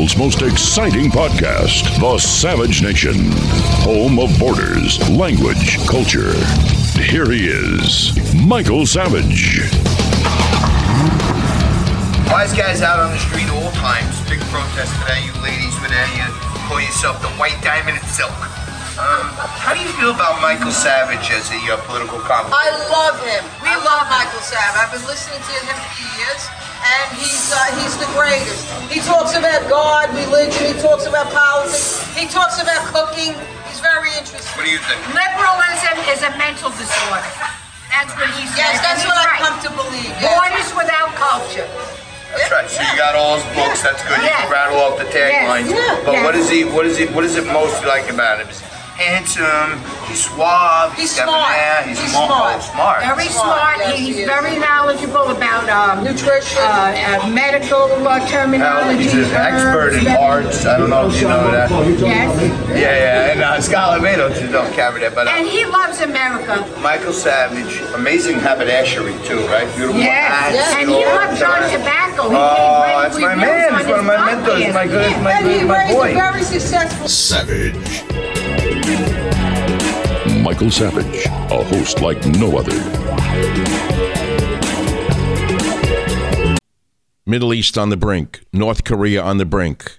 world's most exciting podcast, The Savage Nation, home of borders, language, culture. Here he is, Michael Savage. Wise guys out on the street at all times. Big protest today. You ladies with that, you call yourself the White Diamond and Silk. How do you feel about Michael Savage as a political commentator? I love him. We love Michael Savage. I've been listening to him for years, and he's the greatest. He talks about God, religion. He talks about politics. He talks about cooking. He's very interesting. What do you think? Liberalism is a mental disorder. That's what he says. Yes, that's what I've come to believe. Yes. Borders without culture. That's right. So you got all his books. That's good. You can rattle off the taglines. Yes. But what is it most you like about him? Is handsome, he's suave, he's smart. Hair, he's smart. Very smart. Yes, he's very knowledgeable about nutrition, medical terminology. He's an expert in arts. I don't know if you know that. Yes. Yeah. And Scott Alvedo don't cover that. But, and he loves America. Michael Savage, amazing haberdashery too, right? Beautiful hats. Yes. And he loves John Tobacco. Oh, that's my man. He's one of my mentors. My good, my boy. He's very successful. Savage. Michael Savage, a host like no other. Middle East on the brink, North Korea on the brink,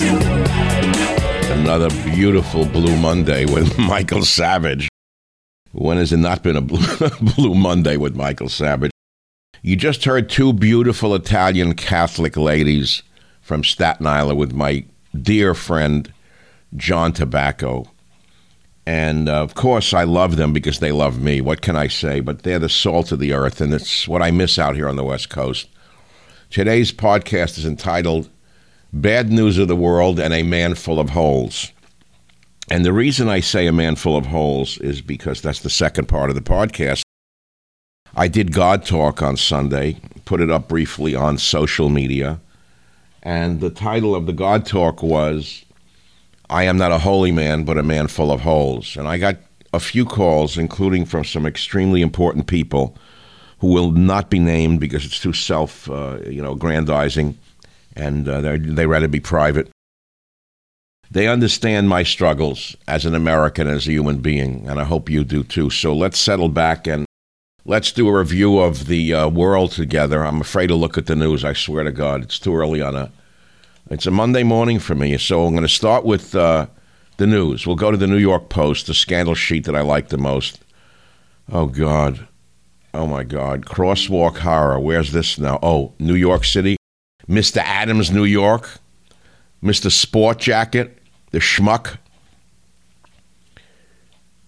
Another beautiful Blue Monday with Michael Savage. When has it not been a Blue Monday with Michael Savage? You just heard two beautiful Italian Catholic ladies from Staten Island with my dear friend John Tobacco. And of course, I love them because they love me. What can I say? But they're the salt of the earth, and it's what I miss out here on the West Coast. Today's podcast is entitled Bad News of the World and a Man Full of Holes. And the reason I say a man full of holes is because that's the second part of the podcast. I did God Talk on Sunday, put it up briefly on social media. And the title of the God Talk was, I am not a holy man, but a man full of holes. And I got a few calls, including from some extremely important people who will not be named because it's too self-aggrandizing. And they'd rather be private. They understand my struggles as an American, as a human being, and I hope you do too. So let's settle back and let's do a review of the world together. I'm afraid to look at the news, I swear to God. It's too early on it's a Monday morning for me, so I'm going to start with the news. We'll go to the New York Post, the scandal sheet that I like the most. Oh, God. Oh, my God. Crosswalk horror. Where's this now? Oh, New York City. Mr. Adams, New York, Mr. Sport Jacket, the schmuck,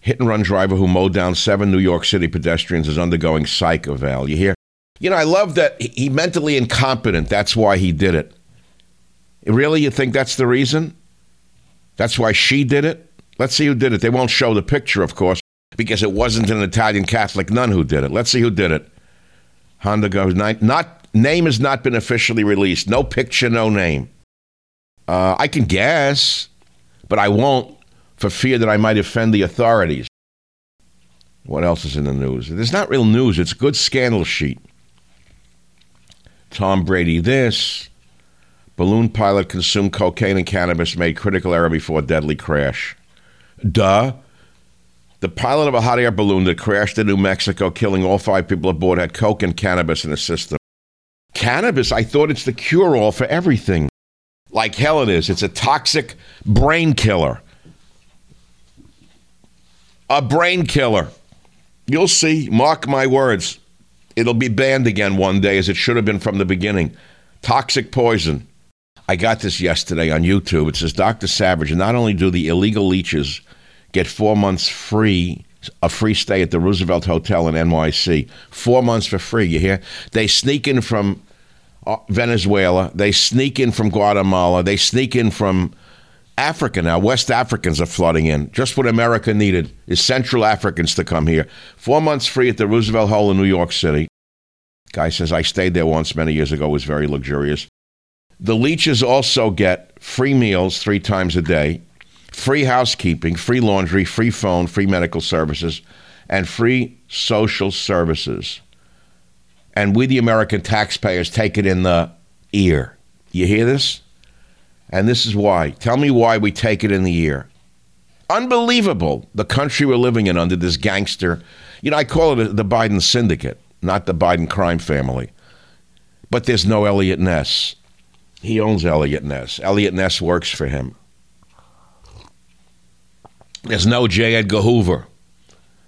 hit-and-run driver who mowed down 7 New York City pedestrians is undergoing psych eval. You hear? You know, I love that he mentally incompetent. That's why he did it. Really? You think that's the reason? That's why she did it? Let's see who did it. They won't show the picture, of course, because it wasn't an Italian Catholic nun who did it. Let's see who did it. Honda goes, name has not been officially released. No picture, no name. I can guess, but I won't for fear that I might offend the authorities. What else is in the news? It's not real news. It's a good scandal sheet. Tom Brady this. Balloon pilot consumed cocaine and cannabis, made critical error before deadly crash. Duh. The pilot of a hot air balloon that crashed in New Mexico, killing all 5 people aboard, had coke and cannabis in his system. Cannabis, I thought it's the cure-all for everything. Like hell it is. It's a toxic brain killer. A brain killer. You'll see. Mark my words. It'll be banned again one day, as it should have been from the beginning. Toxic poison. I got this yesterday on YouTube. It says, Dr. Savage, not only do the illegal leeches get 4 months free, a free stay at the Roosevelt Hotel in NYC. 4 months for free, you hear? They sneak in from Venezuela. They sneak in from Guatemala. They sneak in from Africa now. West Africans are flooding in. Just what America needed is Central Africans to come here. 4 months free at the Roosevelt Hall in New York City. Guy says, I stayed there once many years ago. It was very luxurious. The leeches also get free meals 3 times a day, free housekeeping, free laundry, free phone, free medical services, and free social services. And we, the American taxpayers, take it in the ear. You hear this? And this is why. Tell me why we take it in the ear. Unbelievable, the country we're living in under this gangster. You know, I call it the Biden syndicate, not the Biden crime family. But there's no Elliot Ness. He owns Elliot Ness. Elliot Ness works for him. There's no J. Edgar Hoover.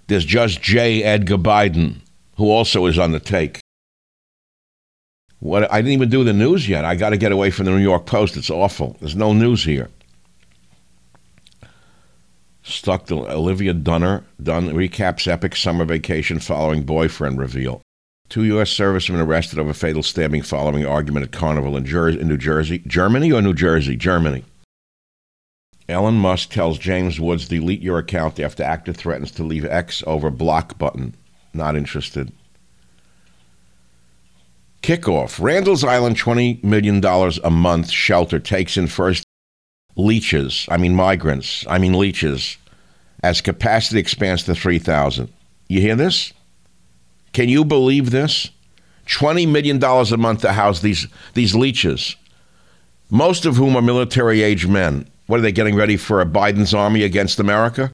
There's just J. Edgar Biden, who also is on the take. What? I didn't even do the news yet. I got to get away from the New York Post. It's awful. There's no news here. Stuck to Olivia Dunn recaps epic summer vacation following boyfriend reveal. 2 U.S. servicemen arrested over fatal stabbing following argument at Carnival in New Jersey. Germany or New Jersey? Germany. Elon Musk tells James Woods, delete your account after actor threatens to leave X over block button. Not interested. Kickoff. Randall's Island, $20 million a month shelter takes in first leeches, migrants, leeches, as capacity expands to 3,000. You hear this? Can you believe this? $20 million a month to house these leeches, most of whom are military-age men. What are they getting ready for, a Biden's army against America?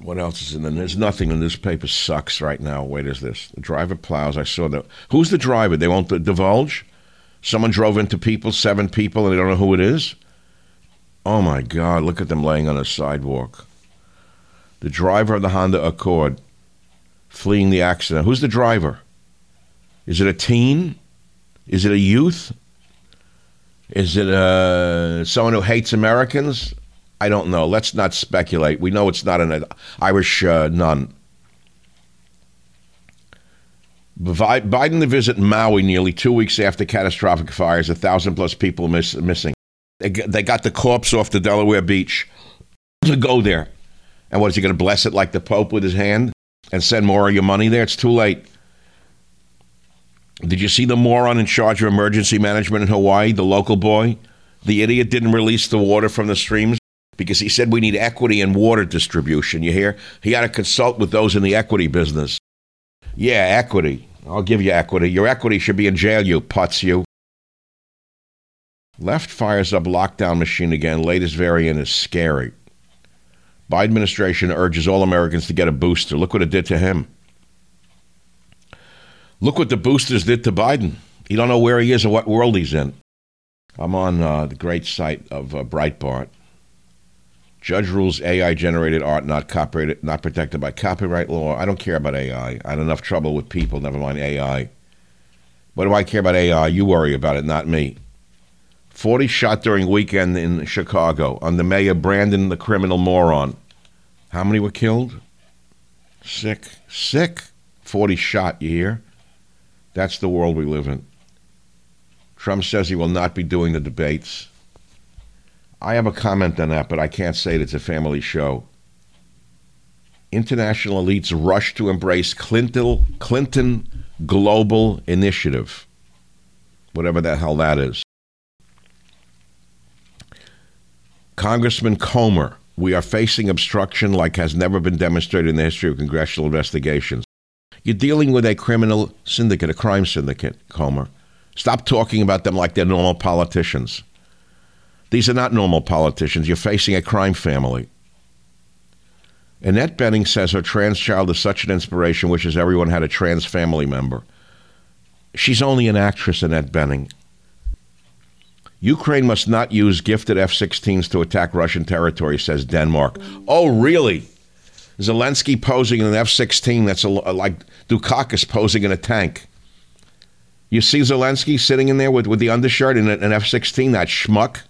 What else is in the news? Nothing. The newspaper sucks right now. Wait, is this? The driver plows. I saw that. Who's the driver? They won't divulge? Someone drove into people, 7 people, and they don't know who it is? Oh, my God. Look at them laying on a sidewalk. The driver of the Honda Accord fleeing the accident. Who's the driver? Is it a teen? Is it a youth? Is it someone who hates Americans? I don't know. Let's not speculate. We know it's not an Irish nun. Biden to visit Maui nearly 2 weeks after catastrophic fires. 1,000-plus people missing. They got the corpse off the Delaware beach to go there. And what, is he going to bless it like the Pope with his hand and send more of your money there? It's too late. Did you see the moron in charge of emergency management in Hawaii, the local boy? The idiot didn't release the water from the streams because he said we need equity in water distribution, you hear? He had to consult with those in the equity business. Yeah, equity. I'll give you equity. Your equity should be in jail, you putz, you. Left fires up lockdown machine again. Latest variant is scary. Biden administration urges all Americans to get a booster. Look what it did to him. Look what the boosters did to Biden. You don't know where he is or what world he's in. I'm on the great site of Breitbart. Judge rules AI-generated art not protected by copyright law. I don't care about AI. I had enough trouble with people, never mind AI. What do I care about AI? You worry about it, not me. 40 shot during weekend in Chicago on the mayor Brandon the criminal moron. How many were killed? 6. 40 shot, you hear? That's the world we live in. Trump says he will not be doing the debates. I have a comment on that, but I can't say it. It's a family show. International elites rush to embrace Clinton Global Initiative. whatever the hell that is. Congressman Comer, we are facing obstruction like has never been demonstrated in the history of congressional investigations. You're dealing with a criminal syndicate, a crime syndicate, Comer. Stop talking about them like they're normal politicians. These are not normal politicians. You're facing a crime family. Annette Benning says her trans child is such an inspiration, wishes everyone had a trans family member. She's only an actress, Annette Benning. Ukraine must not use gifted F-16s to attack Russian territory, says Denmark. Oh, really? Zelensky posing in an F-16 that's like Dukakis posing in a tank. You see Zelensky sitting in there with the undershirt in an F-16, that schmuck?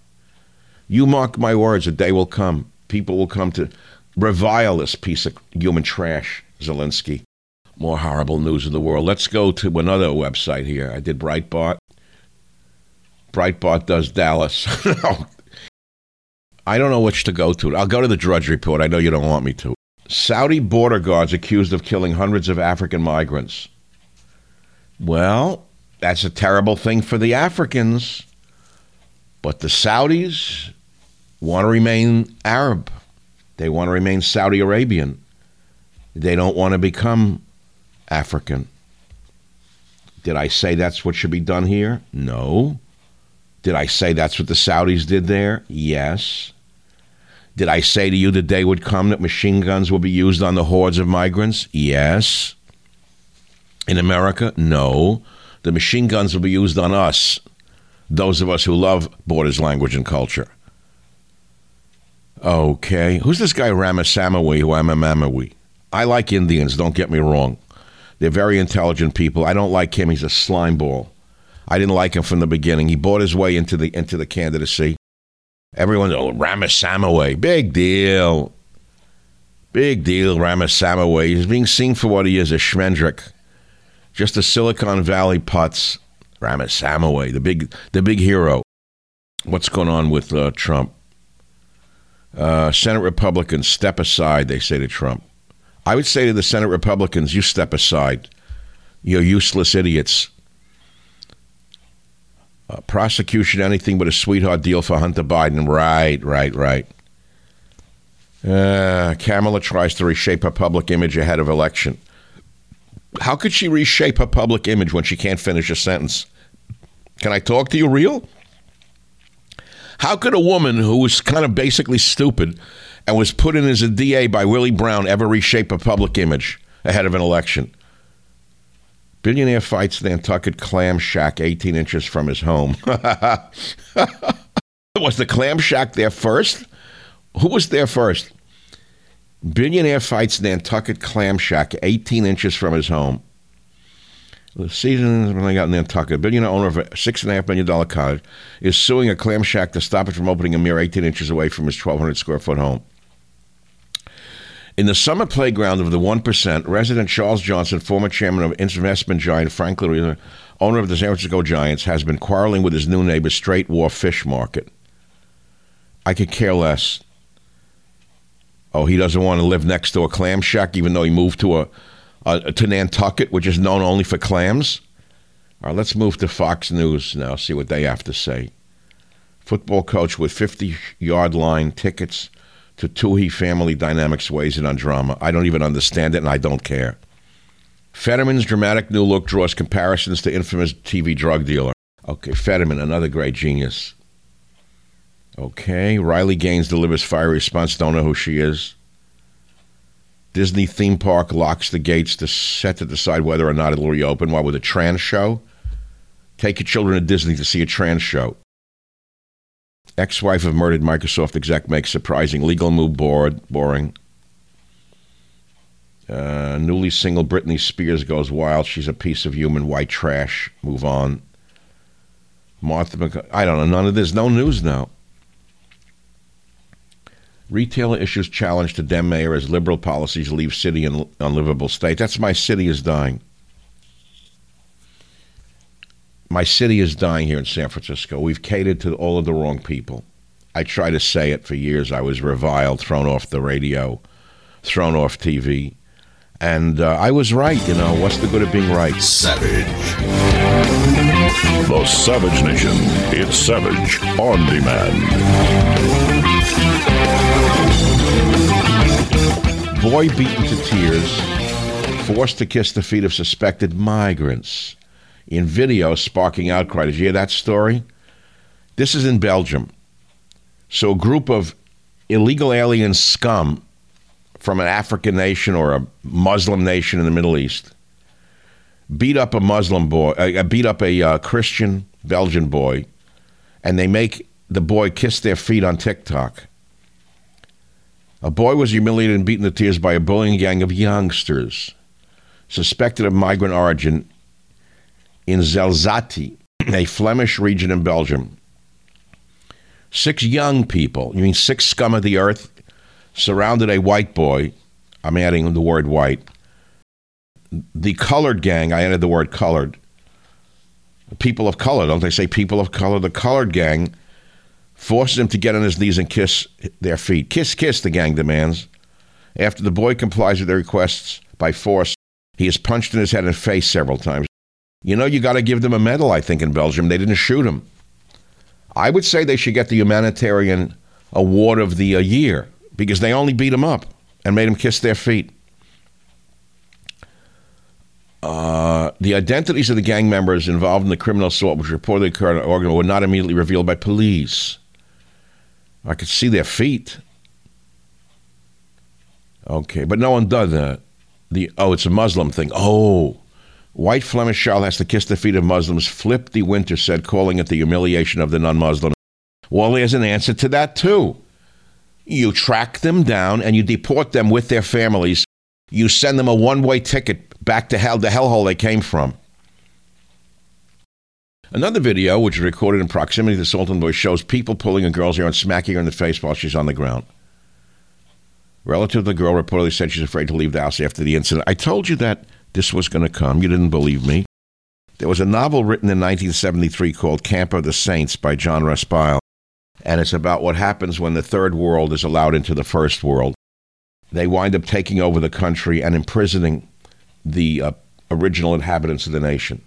You mark my words, a day will come. People will come to revile this piece of human trash, Zelensky. More horrible news of the world. Let's go to another website here. I did Breitbart. Breitbart does Dallas. No. I don't know which to go to. I'll go to the Drudge Report. I know you don't want me to. Saudi border guards accused of killing hundreds of African migrants. Well, that's a terrible thing for the Africans. But the Saudis want to remain Arab. They want to remain Saudi Arabian. They don't want to become African. Did I say that's what should be done here? No. Did I say that's what the Saudis did there? Yes. Did I say to you the day would come that machine guns will be used on the hordes of migrants? Yes. In America? No. The machine guns will be used on us, those of us who love borders, language, and culture. Okay. Who's this guy Ramasamy who I'm a Mamawi? I like Indians, don't get me wrong. They're very intelligent people. I don't like him. He's a slime ball. I didn't like him from the beginning. He bought his way into the candidacy. Everyone, oh, Ramasamy, big deal. Big deal, Ramasamy. He's being seen for what he is, a Schmendrick. Just a Silicon Valley putz. Ramasamy, the big hero. What's going on with Trump? Senate Republicans, step aside, they say to Trump. I would say to the Senate Republicans, you step aside. You're useless idiots. Prosecution, anything but a sweetheart deal for Hunter Biden. Right. Kamala tries to reshape her public image ahead of election. How could she reshape her public image when she can't finish a sentence? Can I talk to you real? How could a woman who was kind of basically stupid and was put in as a DA by Willie Brown ever reshape her public image ahead of an election? Billionaire fights Nantucket clam shack 18 inches from his home. Was the clam shack there first? Who was there first? Billionaire fights Nantucket clam shack 18 inches from his home. The season when I got Nantucket, billionaire owner of a $6.5 million cottage is suing a clam shack to stop it from opening a mere 18 inches away from his 1,200 square foot home. In the summer playground of the 1%, resident Charles Johnson, former chairman of investment giant Franklin Reason, owner of the San Francisco Giants, has been quarreling with his new neighbor, Strait Wharf Fish Market. I could care less. Oh, he doesn't want to live next to a clam shack, even though he moved to Nantucket, which is known only for clams? All right, let's move to Fox News now, see what they have to say. Football coach with 50-yard line tickets to Tuhi family dynamics weighs in on drama. I don't even understand it, and I don't care. Fetterman's dramatic new look draws comparisons to infamous TV drug dealer. Okay, Fetterman, another great genius. Okay, Riley Gaines delivers fiery response. Don't know who she is. Disney theme park locks the gates to set to decide whether or not it'll reopen. Why, with a trans show? Take your children to Disney to see a trans show. Ex-wife of murdered Microsoft exec makes surprising legal move boring. Newly single Britney Spears goes wild. She's a piece of human white trash. Move on. Martha McCullough. I don't know. None of this. No news now. Retailer issues challenge to Dem mayor as liberal policies leave city in unlivable state. That's my city is dying. My city is dying here in San Francisco. We've catered to all of the wrong people. I try to say it for years. I was reviled, thrown off the radio, thrown off TV. And I was right, you know. What's the good of being right? Savage. The Savage Nation. It's Savage on Demand. Boy beaten to tears, forced to kiss the feet of suspected migrants. In video sparking outcry. Did you hear that story? This is in Belgium. So a group of illegal alien scum from an African nation or a Muslim nation in the Middle East beat up a Muslim boy, Christian Belgian boy, and they make the boy kiss their feet on TikTok. A boy was humiliated and beaten to tears by a bullying gang of youngsters suspected of migrant origin in Zelzate, a Flemish region in Belgium. Six young people, you mean six scum of the earth, surrounded a white boy. I'm adding the word white. The colored gang, I added the word colored. People of color, don't they say people of color? The colored gang forces him to get on his knees and kiss their feet. Kiss, kiss, the gang demands. After the boy complies with their requests by force, he is punched in his head and face several times. You know, you got to give them a medal, I think, in Belgium. They didn't shoot him. I would say they should get the humanitarian award of the year because they only beat him up and made him kiss their feet. The identities of the gang members involved in the criminal assault, which reportedly occurred in Oregon, were not immediately revealed by police. I could see their feet. Okay, but no one does that. It's a Muslim thing. Oh, white Flemish child has to kiss the feet of Muslims, Flip the Winter said, calling it the humiliation of the non-Muslim. Well, there's an answer to that, too. You track them down and you deport them with their families. You send them a one-way ticket back to hell, the hellhole they came from. Another video, which was recorded in proximity to the Sultan Bush, shows people pulling a girl's hair and smacking her in the face while she's on the ground. Relative to the girl reportedly said she's afraid to leave the house after the incident. I told you that this was going to come. You didn't believe me. There was a novel written in 1973 called Camp of the Saints by John Rasputin, and it's about what happens when the third world is allowed into the first world. They wind up taking over the country and imprisoning the original inhabitants of the nation.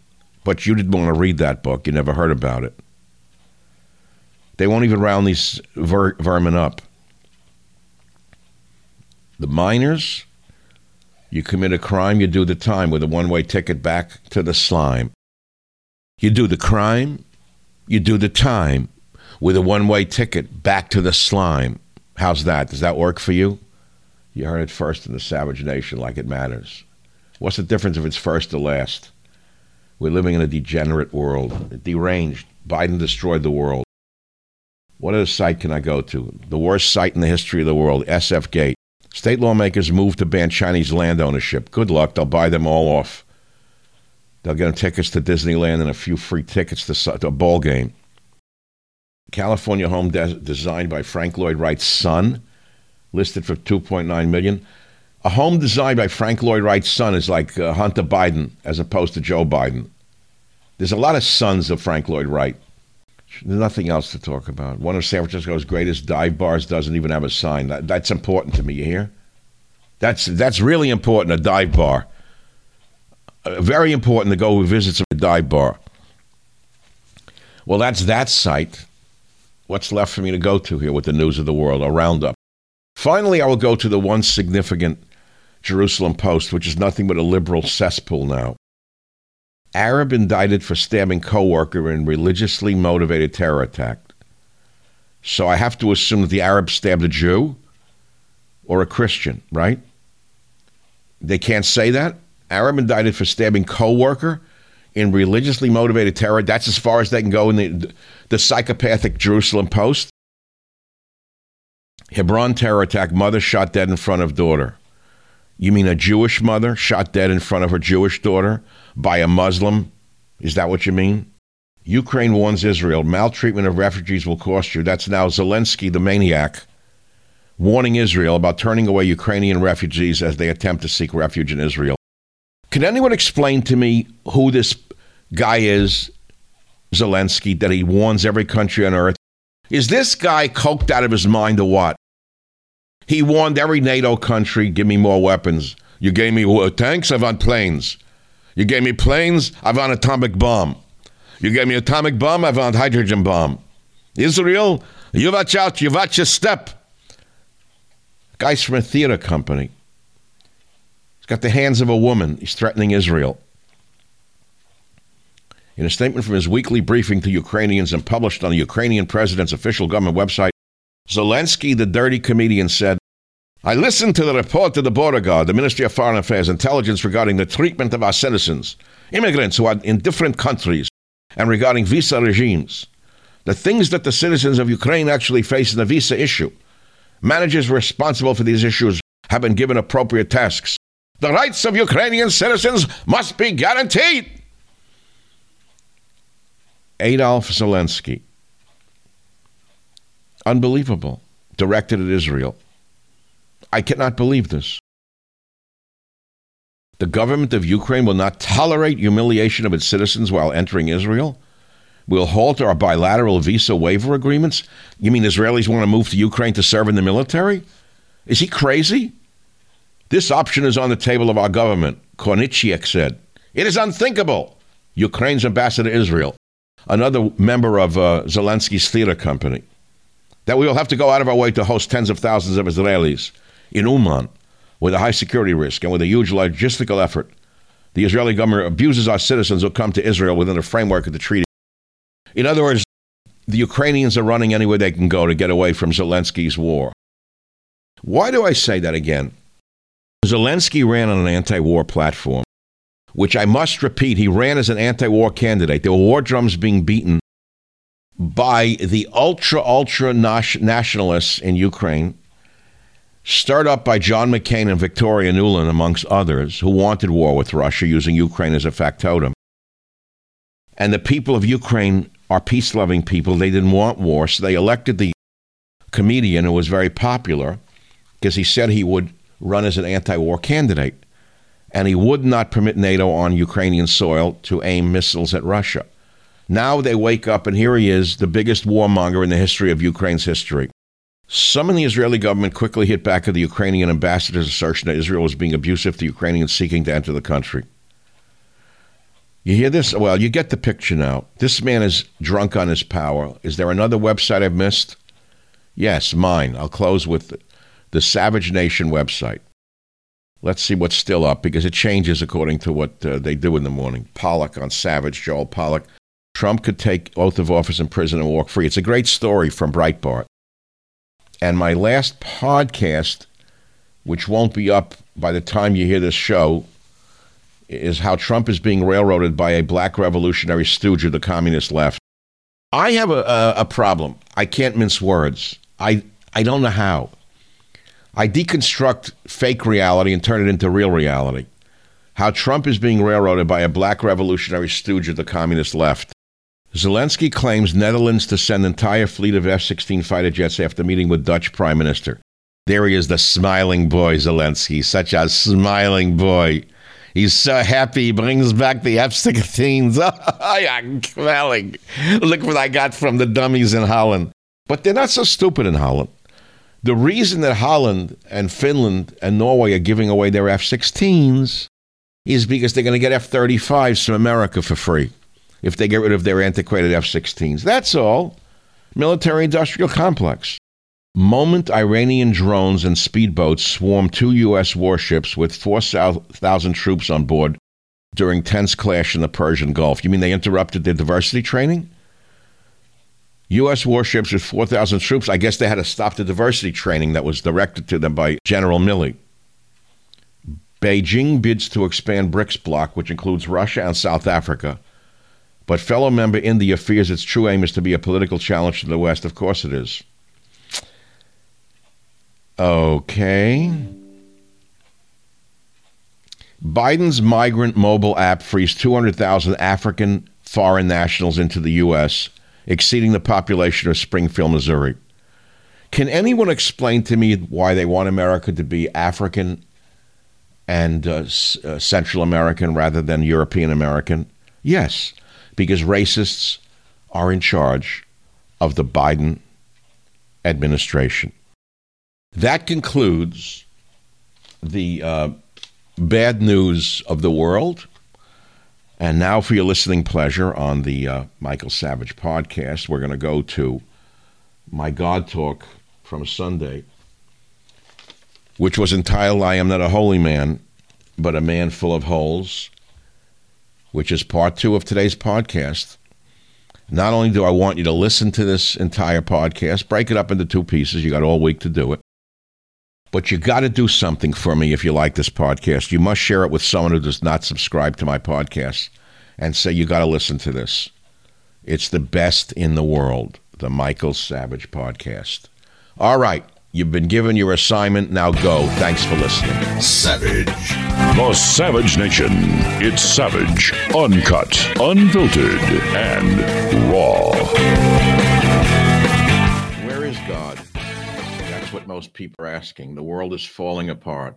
But you didn't want to read that book. You never heard about it. They won't even round these vermin up. The minors, you commit a crime, you do the time with a one-way ticket back to the slime. You do the crime, you do the time with a one-way ticket back to the slime. How's that? Does that work for you? You heard it first in the Savage Nation, like it matters. What's the difference if it's first or last? We're living in a degenerate world. Deranged. Biden destroyed the world. What other site can I go to? The worst site in the history of the world, SF Gate. State lawmakers move to ban Chinese land ownership. Good luck. They'll buy them all off. They'll get them tickets to Disneyland and a few free tickets to a ball game. California home designed by Frank Lloyd Wright's son, listed for $2.9 million. A home designed by Frank Lloyd Wright's son is like Hunter Biden as opposed to Joe Biden. There's a lot of sons of Frank Lloyd Wright. There's nothing else to talk about. One of San Francisco's greatest dive bars doesn't even have a sign. That's important to me, you hear? That's really important, a dive bar. Very important to go visit some dive bar. Well, that's that site. What's left for me to go to here with the news of the world, a roundup? Finally, I will go to the one significant Jerusalem Post, which is nothing but a liberal cesspool now. Arab indicted for stabbing co-worker in religiously motivated terror attack. So I have to assume that the Arab stabbed a Jew or a Christian, right? They can't say that? Arab indicted for stabbing co-worker in religiously motivated terror. That's as far as they can go in the psychopathic Jerusalem Post. Hebron terror attack, mother shot dead in front of daughter. You mean a Jewish mother shot dead in front of her Jewish daughter by a Muslim? Is that what you mean? Ukraine warns Israel, maltreatment of refugees will cost you. That's now Zelensky, the maniac, warning Israel about turning away Ukrainian refugees as they attempt to seek refuge in Israel. Can anyone explain to me who this guy is, Zelensky, that he warns every country on earth? Is this guy coked out of his mind or what? He warned every NATO country, give me more weapons. You gave me tanks, I want planes. You gave me planes, I want atomic bomb. You gave me an atomic bomb, I want a hydrogen bomb. Israel, you watch out, you watch your step. Guy's from a theater company. He's got the hands of a woman. He's threatening Israel. In a statement from his weekly briefing to Ukrainians and published on the Ukrainian president's official government website, Zelensky, the dirty comedian, said, I listened to the report of the border guard, the Ministry of Foreign Affairs, intelligence regarding the treatment of our citizens, immigrants who are in different countries, and regarding visa regimes. The things that the citizens of Ukraine actually face in the visa issue. Managers responsible for these issues have been given appropriate tasks. The rights of Ukrainian citizens must be guaranteed. Adolf Zelensky, unbelievable, directed at Israel. I cannot believe this. The government of Ukraine will not tolerate humiliation of its citizens while entering Israel. We'll halt our bilateral visa waiver agreements. You mean Israelis want to move to Ukraine to serve in the military? Is he crazy? This option is on the table of our government, Kornichiuk said. It is unthinkable, Ukraine's ambassador to Israel, another member of Zelensky's theater company, that we will have to go out of our way to host tens of thousands of Israelis in Uman with a high security risk and with a huge logistical effort. The Israeli government abuses our citizens who come to Israel within the framework of the treaty. In other words, the Ukrainians are running anywhere they can go to get away from Zelensky's war. Why do I say that again? Zelensky ran on an anti-war platform, which I must repeat, he ran as an anti-war candidate. There were war drums being beaten by the ultra nationalists in Ukraine, stirred up by John McCain and Victoria Nuland, amongst others, who wanted war with Russia using Ukraine as a factotum. And the people of Ukraine are peace-loving people. They didn't want war, so they elected the comedian who was very popular because he said he would run as an anti-war candidate. And he would not permit NATO on Ukrainian soil to aim missiles at Russia. Now they wake up, and here he is, the biggest warmonger in the history of Ukraine's history. Some in the Israeli government quickly hit back at the Ukrainian ambassador's assertion that Israel was being abusive to Ukrainians seeking to enter the country. You hear this? Well, you get the picture now. This man is drunk on his power. Is there another website I've missed? Yes, mine. I'll close with the Savage Nation website. Let's see what's still up, because it changes according to what they do in the morning. Pollak on Savage, Joel Pollak. Trump could take oath of office in prison and walk free. It's a great story from Breitbart. And my last podcast, which won't be up by the time you hear this show, is how Trump is being railroaded by a black revolutionary stooge of the communist left. I have a problem. I can't mince words. I don't know how. I deconstruct fake reality and turn it into real reality. How Trump is being railroaded by a black revolutionary stooge of the communist left. Zelensky claims Netherlands to send entire fleet of F-16 fighter jets after meeting with Dutch Prime Minister. There he is, the smiling boy, Zelensky. Such a smiling boy. He's so happy he brings back the F-16s. Look what I got from the dummies in Holland. But they're not so stupid in Holland. The reason that Holland and Finland and Norway are giving away their F-16s is because they're going to get F-35s from America for free if they get rid of their antiquated F-16s. That's all. Military-industrial complex. Moment Iranian drones and speedboats swarmed two U.S. warships with 4,000 troops on board during tense clash in the Persian Gulf. You mean they interrupted their diversity training? U.S. warships with 4,000 troops. I guess they had to stop the diversity training that was directed to them by General Milley. Beijing bids to expand BRICS bloc, which includes Russia and South Africa. But fellow member India fears its true aim is to be a political challenge to the West. Of course it is. Okay. Biden's migrant mobile app frees 200,000 African foreign nationals into the U.S., exceeding the population of Springfield, Missouri. Can anyone explain to me why they want America to be African and Central American rather than European American? Yes, because racists are in charge of the Biden administration. That concludes the bad news of the world. And now for your listening pleasure on the Michael Savage podcast, we're going to go to my God talk from Sunday, which was entitled, I Am Not a Holy Man, But a Man Full of Holes, which is part two of today's podcast. Not only do I want you to listen to this entire podcast, break it up into two pieces. You got all week to do it. But you got to do something for me if you like this podcast. You must share it with someone who does not subscribe to my podcast and say, you got to listen to this. It's the best in the world, the Michael Savage podcast. All right, you've been given your assignment. Now go. Thanks for listening. Savage. The Savage Nation. It's savage, uncut, unfiltered, and raw. Where is God? What most people are asking. The world is falling apart.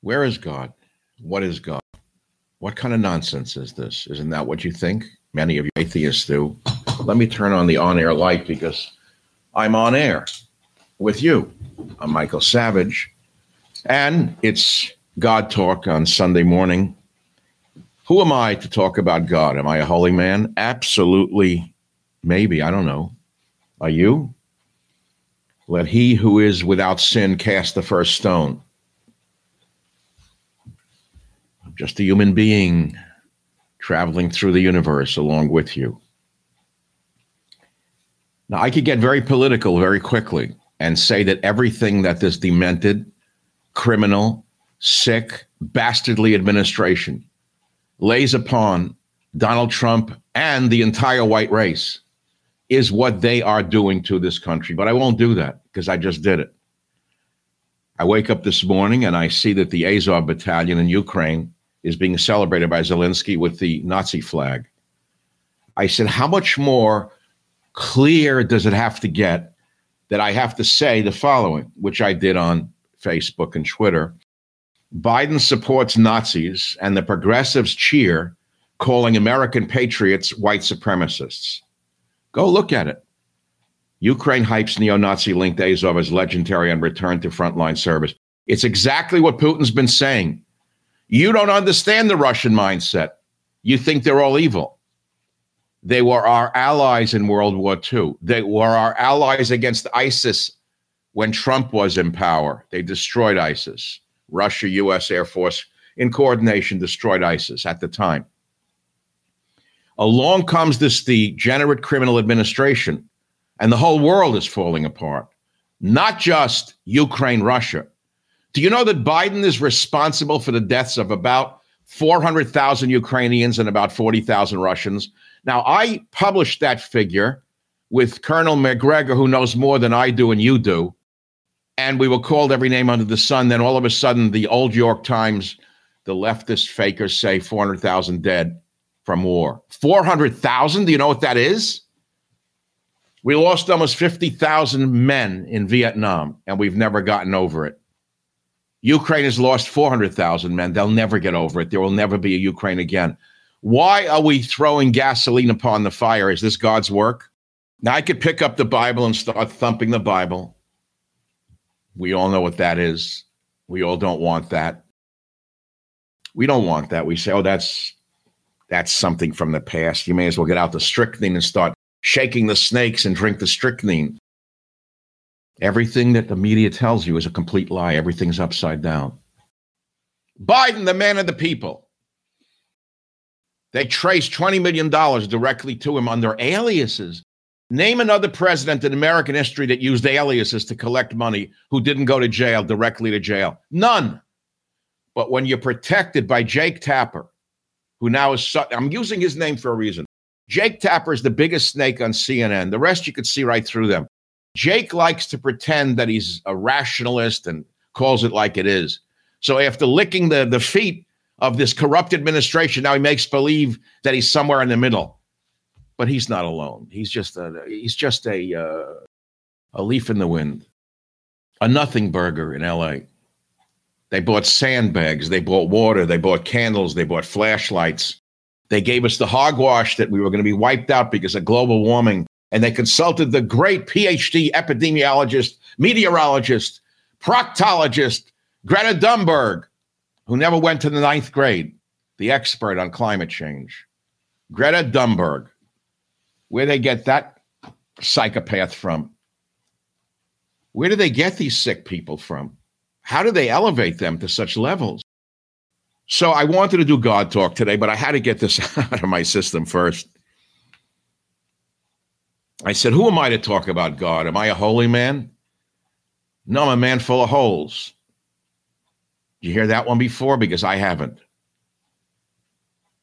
Where is God? What is God? What kind of nonsense is this? Isn't that what you think? Many of you atheists do. Let me turn on the on-air light because I'm on air with you. I'm Michael Savage. And it's God Talk on Sunday morning. Who am I to talk about God? Am I a holy man? Absolutely. Maybe. I don't know. Are you? Let he who is without sin cast the first stone. I'm just a human being traveling through the universe along with you. Now, I could get very political very quickly and say that everything that this demented, criminal, sick, bastardly administration lays upon Donald Trump and the entire white race is what they are doing to this country. But I won't do that because I just did it. I wake up this morning and I see that the Azov Battalion in Ukraine is being celebrated by Zelensky with the Nazi flag. I said, how much more clear does it have to get that I have to say the following, which I did on Facebook and Twitter. Biden supports Nazis and the progressives cheer, calling American patriots white supremacists. Go look at it. Ukraine hypes neo-Nazi-linked Azov as legendary and return to frontline service. It's exactly what Putin's been saying. You don't understand the Russian mindset. You think they're all evil. They were our allies in World War II. They were our allies against ISIS when Trump was in power. They destroyed ISIS. Russia, U.S. Air Force, in coordination, destroyed ISIS at the time. Along comes this degenerate criminal administration, and the whole world is falling apart, not just Ukraine, Russia. Do you know that Biden is responsible for the deaths of about 400,000 Ukrainians and about 40,000 Russians? Now, I published that figure with Colonel McGregor, who knows more than I do and you do, and we were called every name under the sun. Then all of a sudden, the old York Times, the leftist fakers say 400,000 dead from war. 400,000, do you know what that is? We lost almost 50,000 men in Vietnam, and we've never gotten over it. Ukraine has lost 400,000 men. They'll never get over it. There will never be a Ukraine again. Why are we throwing gasoline upon the fire? Is this God's work? Now, I could pick up the Bible and start thumping the Bible. We all know what that is. We all don't want that. We don't want that. We say, oh, that's something from the past. You may as well get out the strychnine and start shaking the snakes and drink the strychnine. Everything that the media tells you is a complete lie. Everything's upside down. Biden, the man of the people. They traced $20 million directly to him under aliases. Name another president in American history that used aliases to collect money who didn't go to jail, directly to jail. None. But when you're protected by Jake Tapper, who now is, I'm using his name for a reason. Jake Tapper is the biggest snake on CNN. The rest you could see right through them. Jake likes to pretend that he's a rationalist and calls it like it is. So after licking the feet of this corrupt administration, now he makes believe that he's somewhere in the middle. But he's not alone. He's just a leaf in the wind. A nothing burger in L.A. They bought sandbags, they bought water, they bought candles, they bought flashlights. They gave us the hogwash that we were going to be wiped out because of global warming. And they consulted the great PhD epidemiologist, meteorologist, proctologist, Greta Thunberg, who never went to the ninth grade. the expert on climate change, Greta Thunberg, where they get that psychopath from? Where do they get these sick people from? How do they elevate them to such levels? So I wanted to do God talk today, but I had to get this out of my system first. I said, who am I to talk about God? Am I a holy man? No, I'm a man full of holes. Did you hear that one before? Because I haven't.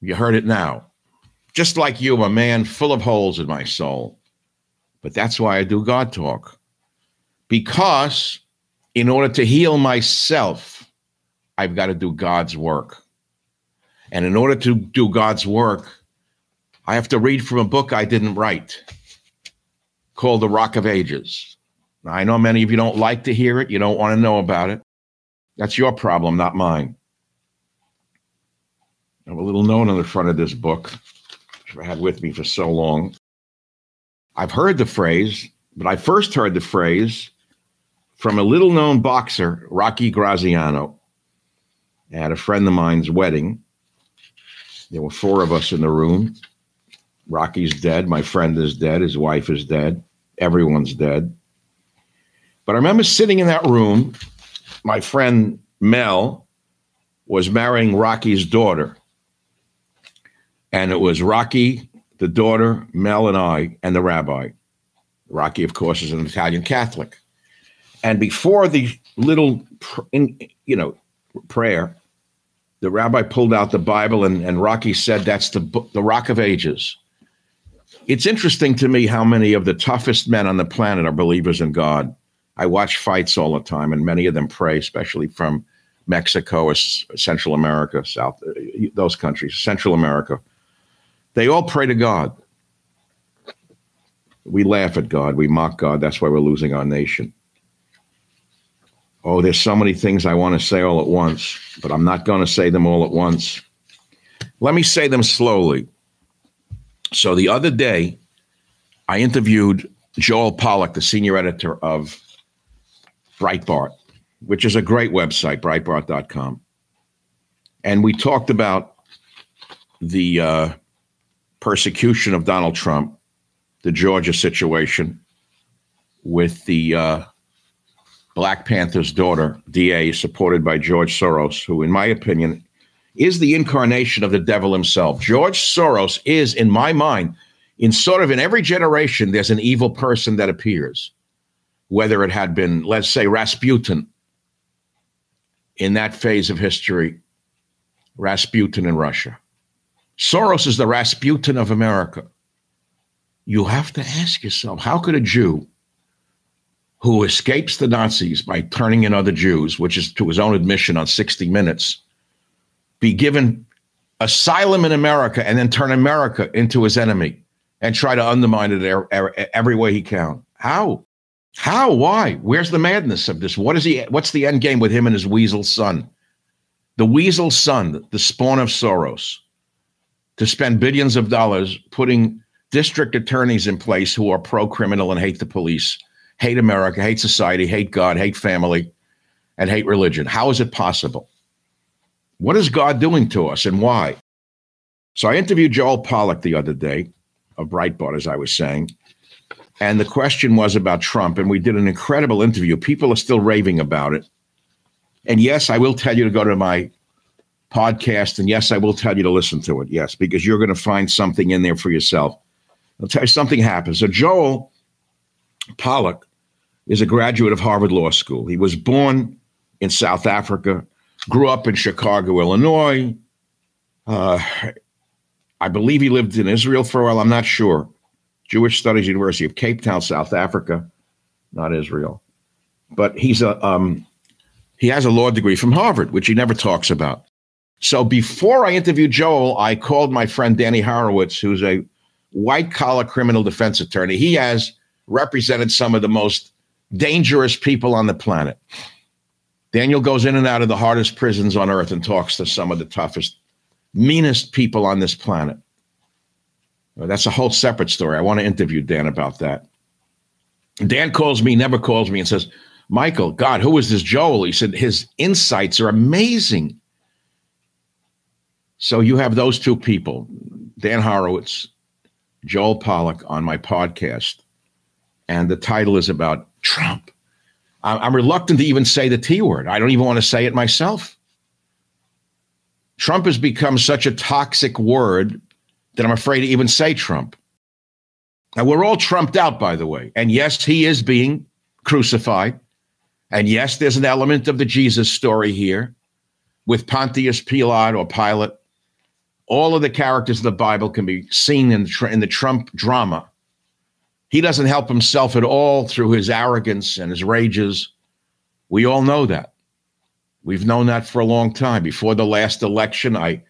You heard it now. Just like you, I'm a man full of holes in my soul. But that's why I do God talk. Because in order to heal myself, I've got to do God's work. And in order to do God's work, I have to read from a book I didn't write called The Rock of Ages. Now, I know many of you don't like to hear it. You don't want to know about it. That's your problem, not mine. I have a little note on the front of this book, which I had with me for so long. I've heard the phrase, but I first heard the phrase from a little-known boxer, Rocky Graziano, at a friend of mine's wedding. There were four of us in the room. Rocky's dead. My friend is dead. His wife is dead. Everyone's dead. But I remember sitting in that room. My friend Mel was marrying Rocky's daughter. And it was Rocky, the daughter, Mel, and I, and the rabbi. Rocky, of course, is an Italian Catholic. And before the little, prayer, the rabbi pulled out the Bible, and Rocky said, that's the Rock of Ages. It's interesting to me how many of the toughest men on the planet are believers in God. I watch fights all the time, and many of them pray, especially from Mexico or Central America, those countries, Central America. They all pray to God. We laugh at God. We mock God. That's why we're losing our nation. Oh, there's so many things I want to say all at once, but I'm not going to say them all at once. Let me say them slowly. So the other day, I interviewed Joel Pollak, the senior editor of Breitbart, which is a great website, breitbart.com. And we talked about the persecution of Donald Trump, the Georgia situation with the Black Panther's daughter, DA, supported by George Soros, who, in my opinion, is the incarnation of the devil himself. George Soros is, in my mind, in every generation, there's an evil person that appears, whether it had been, let's say, Rasputin in that phase of history, Rasputin in Russia. Soros is the Rasputin of America. You have to ask yourself, how could a Jew who escapes the Nazis by turning in other Jews, which is to his own admission on 60 Minutes, be given asylum in America and then turn America into his enemy and try to undermine it every way he can? How? How? Why? Where's the madness of this? What's the end game with him and his weasel son? The weasel son, the spawn of Soros, to spend billions of dollars putting district attorneys in place who are pro-criminal and hate the police, hate America, hate society, hate God, hate family, and hate religion. How is it possible? What is God doing to us and why? So I interviewed Joel Pollak the other day of Breitbart, as I was saying, and the question was about Trump, and we did an incredible interview. People are still raving about it. And yes, I will tell you to go to my podcast, and yes, I will tell you to listen to it, yes, because you're going to find something in there for yourself. I'll tell you, something happened. So Joel Pollak is a graduate of Harvard Law School. He was born in South Africa, grew up in Chicago, Illinois. I believe he lived in Israel for a while. I'm not sure. Jewish Studies University of Cape Town, South Africa, not Israel. But he's he has a law degree from Harvard, which he never talks about. So before I interviewed Joel, I called my friend Danny Horowitz, who's a white-collar criminal defense attorney. He has represented some of the most dangerous people on the planet. Daniel goes in and out of the hardest prisons on earth and talks to some of the toughest, meanest people on this planet. Well, that's a whole separate story. I want to interview Dan about that. Dan never calls me and says, Michael, God, who is this Joel? He said, his insights are amazing. So you have those two people, Dan Horowitz, Joel Pollak, on my podcast. And the title is about Trump. I'm reluctant to even say the T word. I don't even want to say it myself. Trump has become such a toxic word that I'm afraid to even say Trump. Now, we're all trumped out, by the way. And yes, he is being crucified. And yes, there's an element of the Jesus story here with Pontius Pilate or Pilate. All of the characters of the Bible can be seen in the Trump drama. He doesn't help himself at all through his arrogance and his rages. We all know that. We've known that for a long time. Before the last election, I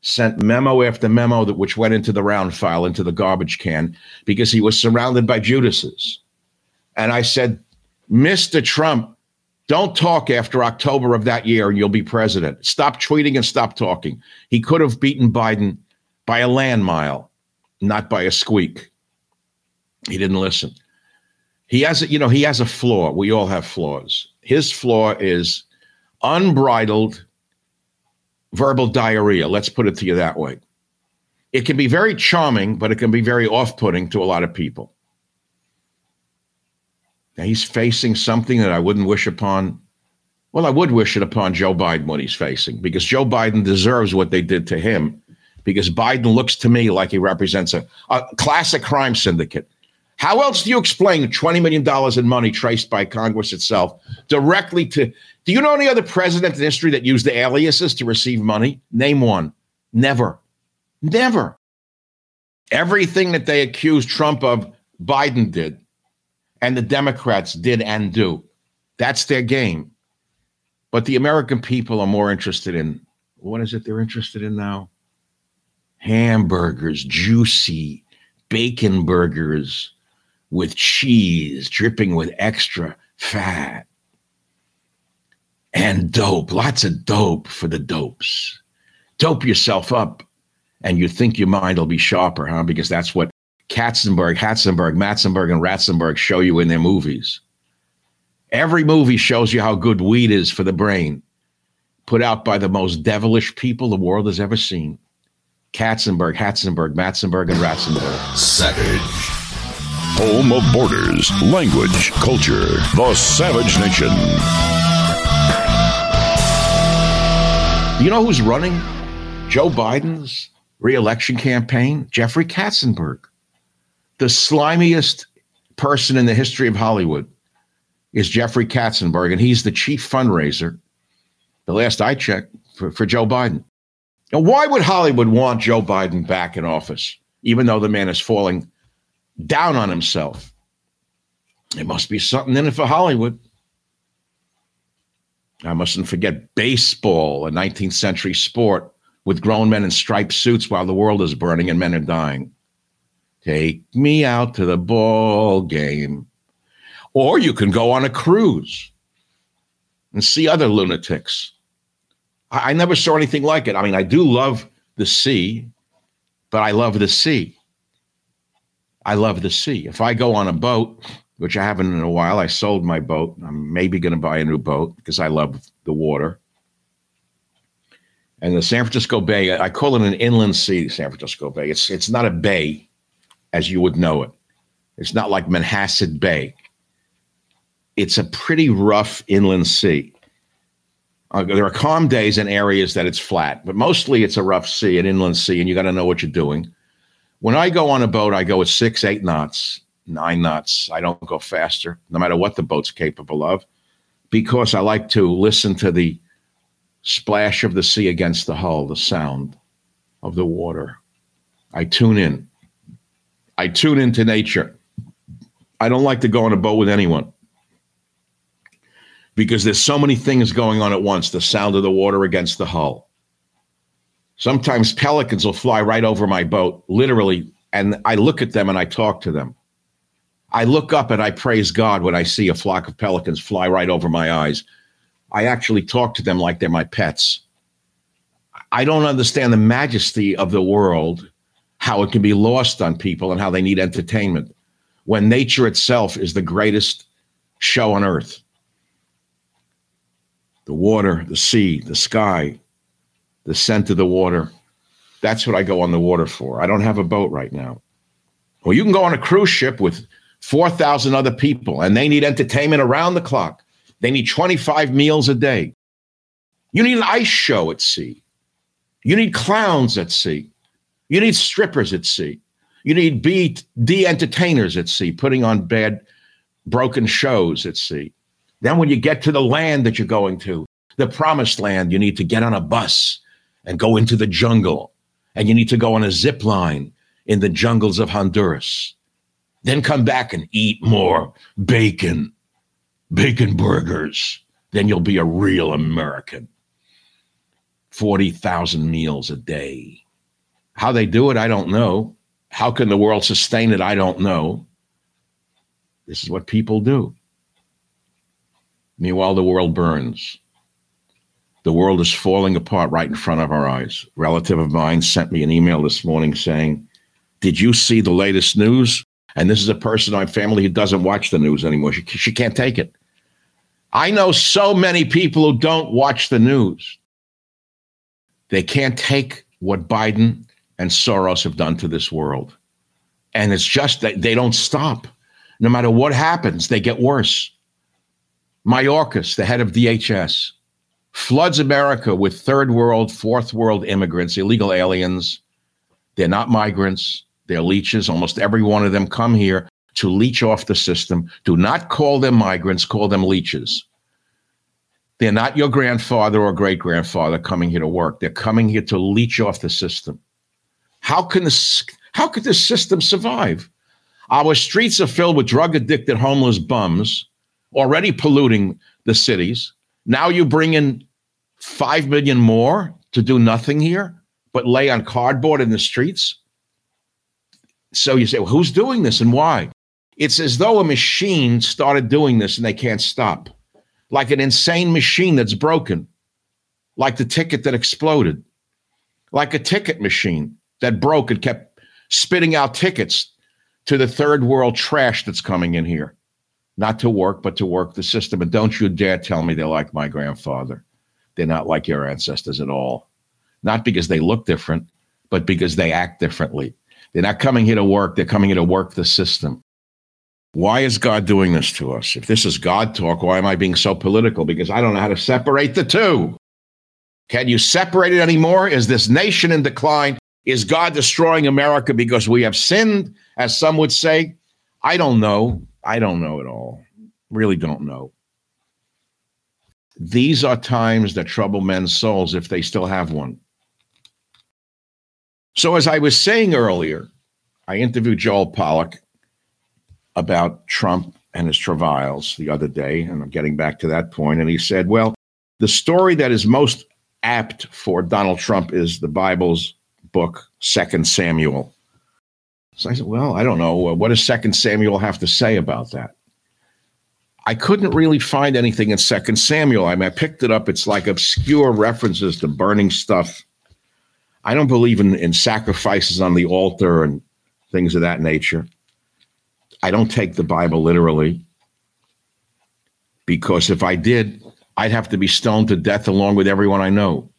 sent memo after memo that which went into the round file, into the garbage can, because he was surrounded by Judases. And I said, Mr. Trump, don't talk after October of that year and you'll be president. Stop tweeting and stop talking. He could have beaten Biden by a landmile, not by a squeak. He didn't listen. He has a flaw. We all have flaws. His flaw is unbridled verbal diarrhea. Let's put it to you that way. It can be very charming, but it can be very off-putting to a lot of people. Now, he's facing something that I wouldn't wish upon. Well, I would wish it upon Joe Biden, what he's facing, because Joe Biden deserves what they did to him, because Biden looks to me like he represents a classic crime syndicate. How else do you explain $20 million in money traced by Congress itself directly to... Do you know any other president in history that used aliases to receive money? Name one. Never. Never. Everything that they accused Trump of, Biden did. And the Democrats did and do. That's their game. But the American people are more interested in... What is it they're interested in now? Hamburgers, juicy bacon burgers with cheese dripping with extra fat and dope. Lots of dope for the dopes. Dope yourself up and you think your mind will be sharper, huh? Because that's what Katzenberg, Hatzenberg, Matzenberg, and Ratzenberg show you in their movies. Every movie shows you how good weed is for the brain, put out by the most devilish people the world has ever seen. Katzenberg, Hatzenberg, Matzenberg, and Ratzenberg. Savage. Home of borders, language, culture. The Savage Nation. You know who's running Joe Biden's re-election campaign? Jeffrey Katzenberg. The slimiest person in the history of Hollywood is Jeffrey Katzenberg, and he's the chief fundraiser, the last I checked, for Joe Biden. Now, why would Hollywood want Joe Biden back in office, even though the man is falling down on himself? There must be something in it for Hollywood. I mustn't forget baseball, a 19th century sport with grown men in striped suits while the world is burning and men are dying. Take me out to the ball game. Or you can go on a cruise and see other lunatics. I never saw anything like it. I mean, I do love the sea, but I love the sea. I love the sea. If I go on a boat, which I haven't in a while, I sold my boat. I'm maybe going to buy a new boat because I love the water. And the San Francisco Bay, I call it an inland sea, San Francisco Bay. It's not a bay as you would know it. It's not like Manhasset Bay. It's a pretty rough inland sea. There are calm days in areas that it's flat, but mostly it's a rough sea, an inland sea, and you got to know what you're doing. When I go on a boat, I go at 6, 8 knots, 9 knots. I don't go faster, no matter what the boat's capable of, because I like to listen to the splash of the sea against the hull, the sound of the water. I tune in. I tune into nature. I don't like to go on a boat with anyone, because there's so many things going on at once, the sound of the water against the hull. Sometimes pelicans will fly right over my boat, literally, and I look at them and I talk to them. I look up and I praise God when I see a flock of pelicans fly right over my eyes. I actually talk to them like they're my pets. I don't understand the majesty of the world, how it can be lost on people and how they need entertainment, when nature itself is the greatest show on earth. The water, the sea, the sky, the scent of the water, That's what I go on the water for. I don't have a boat right now. Well, you can go on a cruise ship with 4,000 other people, and they need entertainment around the clock. They need 25 meals a day. You need an ice show at sea. You need clowns at sea. You need strippers at sea. You need B&D entertainers at sea, putting on bad, broken shows at sea. Then when you get to the land that you're going to, the promised land, you need to get on a bus and go into the jungle. And you need to go on a zip line in the jungles of Honduras. Then come back and eat more bacon burgers. Then you'll be a real American. 40,000 meals a day. How they do it, I don't know. How can the world sustain it? I don't know. This is what people do. Meanwhile, the world burns. The world is falling apart right in front of our eyes. A relative of mine sent me an email this morning saying, did you see the latest news? And this is a person in my family who doesn't watch the news anymore. She can't take it. I know so many people who don't watch the news. They can't take what Biden and Soros have done to this world. And it's just that they don't stop. No matter what happens, they get worse. Mayorkas, the head of DHS, floods America with third world, fourth world immigrants, illegal aliens. They're not migrants. They're leeches. Almost every one of them come here to leech off the system. Do not call them migrants. Call them leeches. They're not your grandfather or great-grandfather coming here to work. They're coming here to leech off the system. How could this system survive? Our streets are filled with drug-addicted homeless bums, already polluting the cities. Now you bring in 5 million more to do nothing here, but lay on cardboard in the streets. So you say, well, who's doing this and why? It's as though a machine started doing this and they can't stop. Like an insane machine that's broken. Like the ticket that exploded. Like a ticket machine that broke and kept spitting out tickets to the third world trash that's coming in here. Not to work, but to work the system. And don't you dare tell me they're like my grandfather. They're not like your ancestors at all. Not because they look different, but because they act differently. They're not coming here to work. They're coming here to work the system. Why is God doing this to us? If this is God talk, why am I being so political? Because I don't know how to separate the two. Can you separate it anymore? Is this nation in decline? Is God destroying America because we have sinned, as some would say? I don't know. I don't know at all. Really don't know. These are times that trouble men's souls if they still have one. So as I was saying earlier, I interviewed Joel Pollak about Trump and his travails the other day, and I'm getting back to that point, and he said, well, the story that is most apt for Donald Trump is the Bible's book, 2 Samuel. So I said, well, I don't know. What does 2 Samuel have to say about that? I couldn't really find anything in 2 Samuel. I mean, I picked it up. It's like obscure references to burning stuff. I don't believe in sacrifices on the altar and things of that nature. I don't take the Bible literally, because if I did, I'd have to be stoned to death along with everyone I know.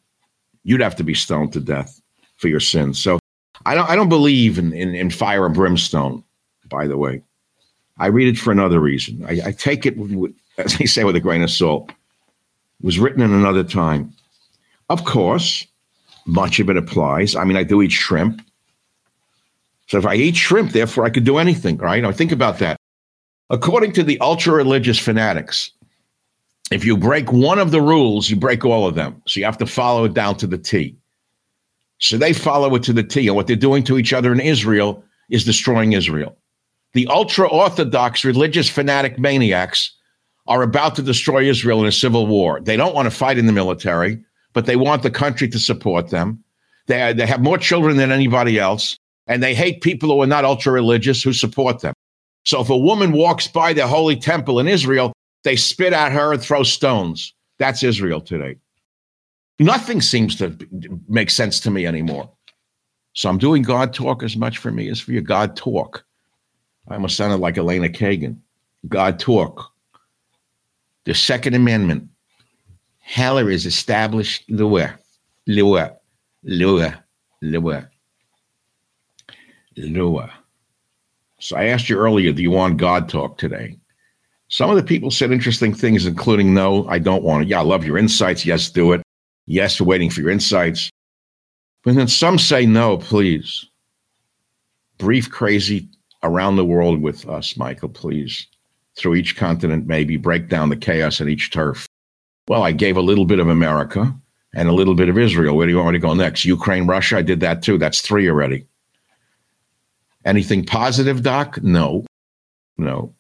You'd have to be stoned to death for your sins. So I don't believe in fire and brimstone, by the way. I read it for another reason. I take it, as they say, with a grain of salt. It was written in another time. Of course, much of it applies. I mean, I do eat shrimp. So if I eat shrimp, therefore I could do anything, right? Now think about that. According to the ultra-religious fanatics, if you break one of the rules, you break all of them. So you have to follow it down to the T. So they follow it to the T. And what they're doing to each other in Israel is destroying Israel. The ultra-Orthodox religious fanatic maniacs are about to destroy Israel in a civil war. They don't want to fight in the military, but they want the country to support them. They have more children than anybody else, and they hate people who are not ultra-religious who support them. So if a woman walks by the holy temple in Israel, they spit at her and throw stones. That's Israel today. Nothing seems to make sense to me anymore. So I'm doing God talk as much for me as for your God talk. I almost sounded like Elena Kagan. God talk. The Second Amendment. Heller is established. Lua. Lua. So I asked you earlier, do you want God talk today? Some of the people said interesting things, including, no, I don't want it. Yeah, I love your insights. Yes, do it. Yes, we're waiting for your insights. But then some say, no, please. Brief, crazy, around the world with us, Michael, please. Through each continent, maybe break down the chaos in each turf. Well, I gave a little bit of America and a little bit of Israel. Where do you want me to go next? Ukraine, Russia, I did that too. That's three already. Anything positive, Doc? No. Then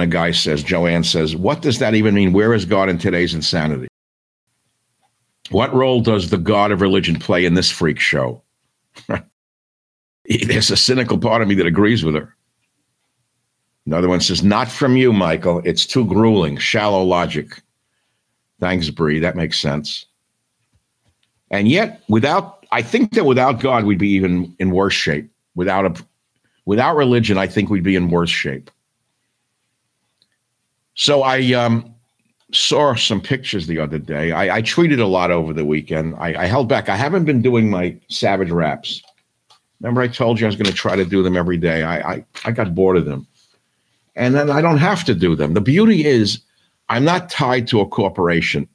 a guy says, Joanne says, what does that even mean? Where is God in today's insanity? What role does the God of religion play in this freak show? There's a cynical part of me that agrees with her. Another one says, not from you, Michael. It's too grueling, shallow logic. Thanks, Bree. That makes sense. And yet, I think that without God, we'd be even in worse shape. Without religion, I think we'd be in worse shape. So I saw some pictures the other day. I tweeted a lot over the weekend. I held back. I haven't been doing my Savage Raps. Remember I told you I was going to try to do them every day. I got bored of them. And then I don't have to do them. The beauty is I'm not tied to a corporation.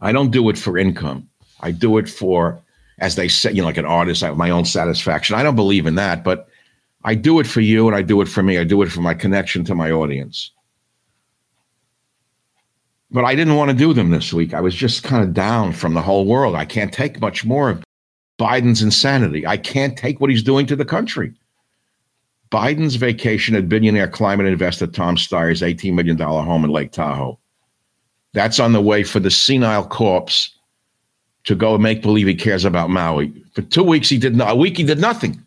I don't do it for income. I do it for, as they say, like an artist, I have my own satisfaction. I don't believe in that, but I do it for you and I do it for me. I do it for my connection to my audience. But I didn't want to do them this week. I was just kind of down from the whole world. I can't take much more of Biden's insanity. I can't take what he's doing to the country. Biden's vacation at billionaire climate investor Tom Steyer's $18 million home in Lake Tahoe. That's on the way for the senile corpse to go and make believe he cares about Maui. For 2 weeks, he did nothing.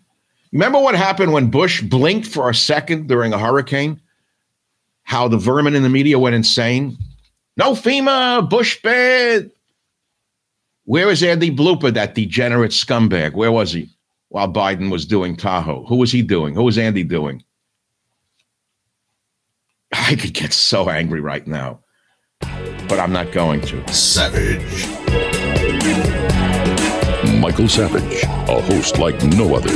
Remember what happened when Bush blinked for a second during a hurricane? How the vermin in the media went insane? No FEMA, Bush bad. Where is Andy Blooper, that degenerate scumbag? Where was he? While Biden was doing Tahoe. Who was he doing? Who was Andy doing? I could get so angry right now, but I'm not going to. Savage. Michael Savage, a host like no other.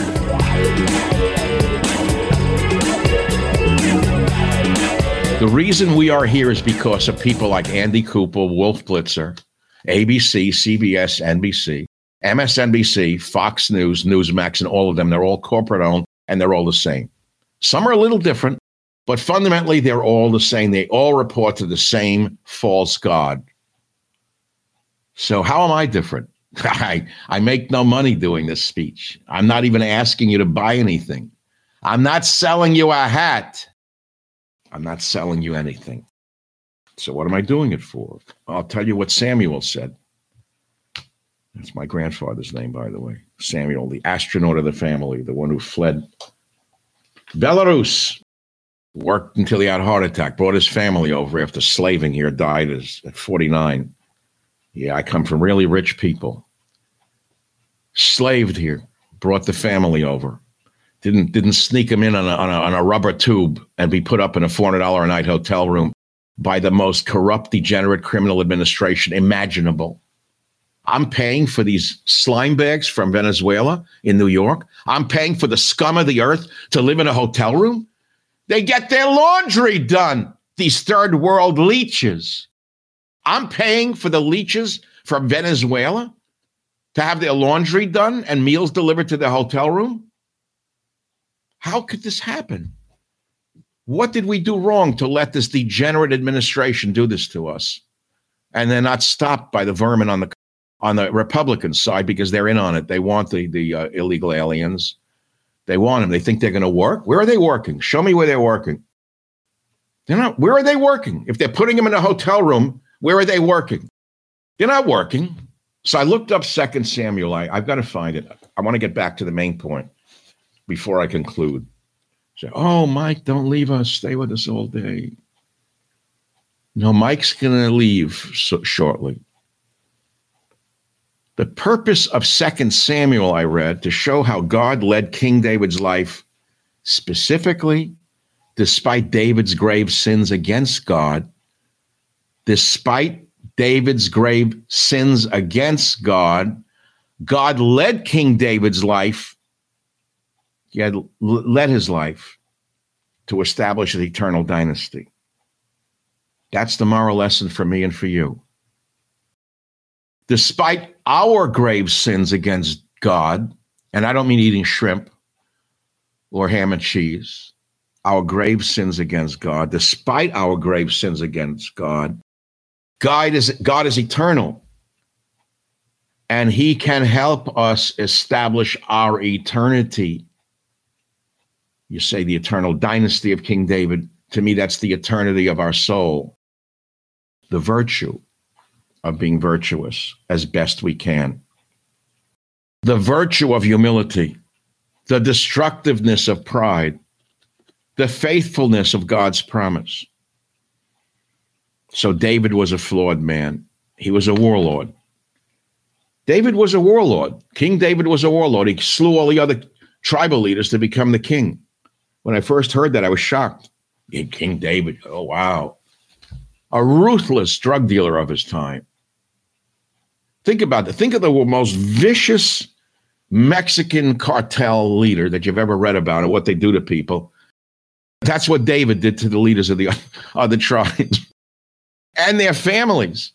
The reason we are here is because of people like Andy Cooper, Wolf Blitzer, ABC, CBS, NBC. MSNBC, Fox News, Newsmax, and all of them, they're all corporate-owned, and they're all the same. Some are a little different, but fundamentally, they're all the same. They all report to the same false god. So how am I different? I make no money doing this speech. I'm not even asking you to buy anything. I'm not selling you a hat. I'm not selling you anything. So what am I doing it for? I'll tell you what Samuel said. That's my grandfather's name, by the way. Samuel, the astronaut of the family, the one who fled Belarus, worked until he had a heart attack, brought his family over after slaving here, died at 49. Yeah, I come from really rich people. Slaved here, brought the family over. Didn't sneak them in on a rubber tube and be put up in a $400 a night hotel room by the most corrupt, degenerate criminal administration imaginable. I'm paying for these slime bags from Venezuela in New York. I'm paying for the scum of the earth to live in a hotel room. They get their laundry done, these third world leeches. I'm paying for the leeches from Venezuela to have their laundry done and meals delivered to their hotel room. How could this happen? What did we do wrong to let this degenerate administration do this to us? And they're not stopped by the vermin on the Republican side, because they're in on it. They want the illegal aliens. They want them. They think they're going to work. Where are they working? Show me where they're working. They're not. Where are they working? If they're putting them in a hotel room, where are they working? They're not working. So I looked up 2 Samuel. I've got to find it. I want to get back to the main point before I conclude. Say, oh, Mike, don't leave us. Stay with us all day. No, Mike's going to leave shortly. The purpose of 2 Samuel, I read, to show how God led King David's life specifically, despite David's grave sins against God, God led King David's life. He had led his life to establish an eternal dynasty. That's the moral lesson for me and for you. Despite our grave sins against God, and I don't mean eating shrimp or ham and cheese, our grave sins against God, despite our grave sins against God, God is eternal, and he can help us establish our eternity. You say the eternal dynasty of King David. To me, that's the eternity of our soul, the virtue of being virtuous as best we can, the virtue of humility, the destructiveness of pride, the faithfulness of God's promise. So David was a flawed man. He was a warlord. David was a warlord. King David was a warlord. He slew all the other tribal leaders to become the king. When I first heard that, I was shocked. King David, oh, wow. A ruthless drug dealer of his time. Think about that. Think of the most vicious Mexican cartel leader that you've ever read about and what they do to people. That's what David did to the leaders of the other tribes and their families.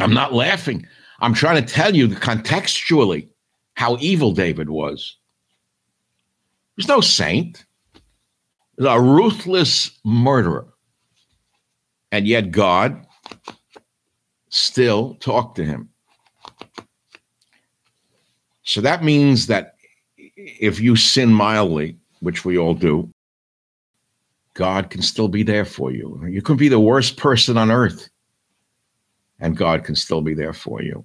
I'm not laughing. I'm trying to tell you contextually how evil David was. He's no saint. He's a ruthless murderer. And yet God still talked to him. So that means that if you sin mildly, which we all do, God can still be there for you. You could be the worst person on earth, and God can still be there for you.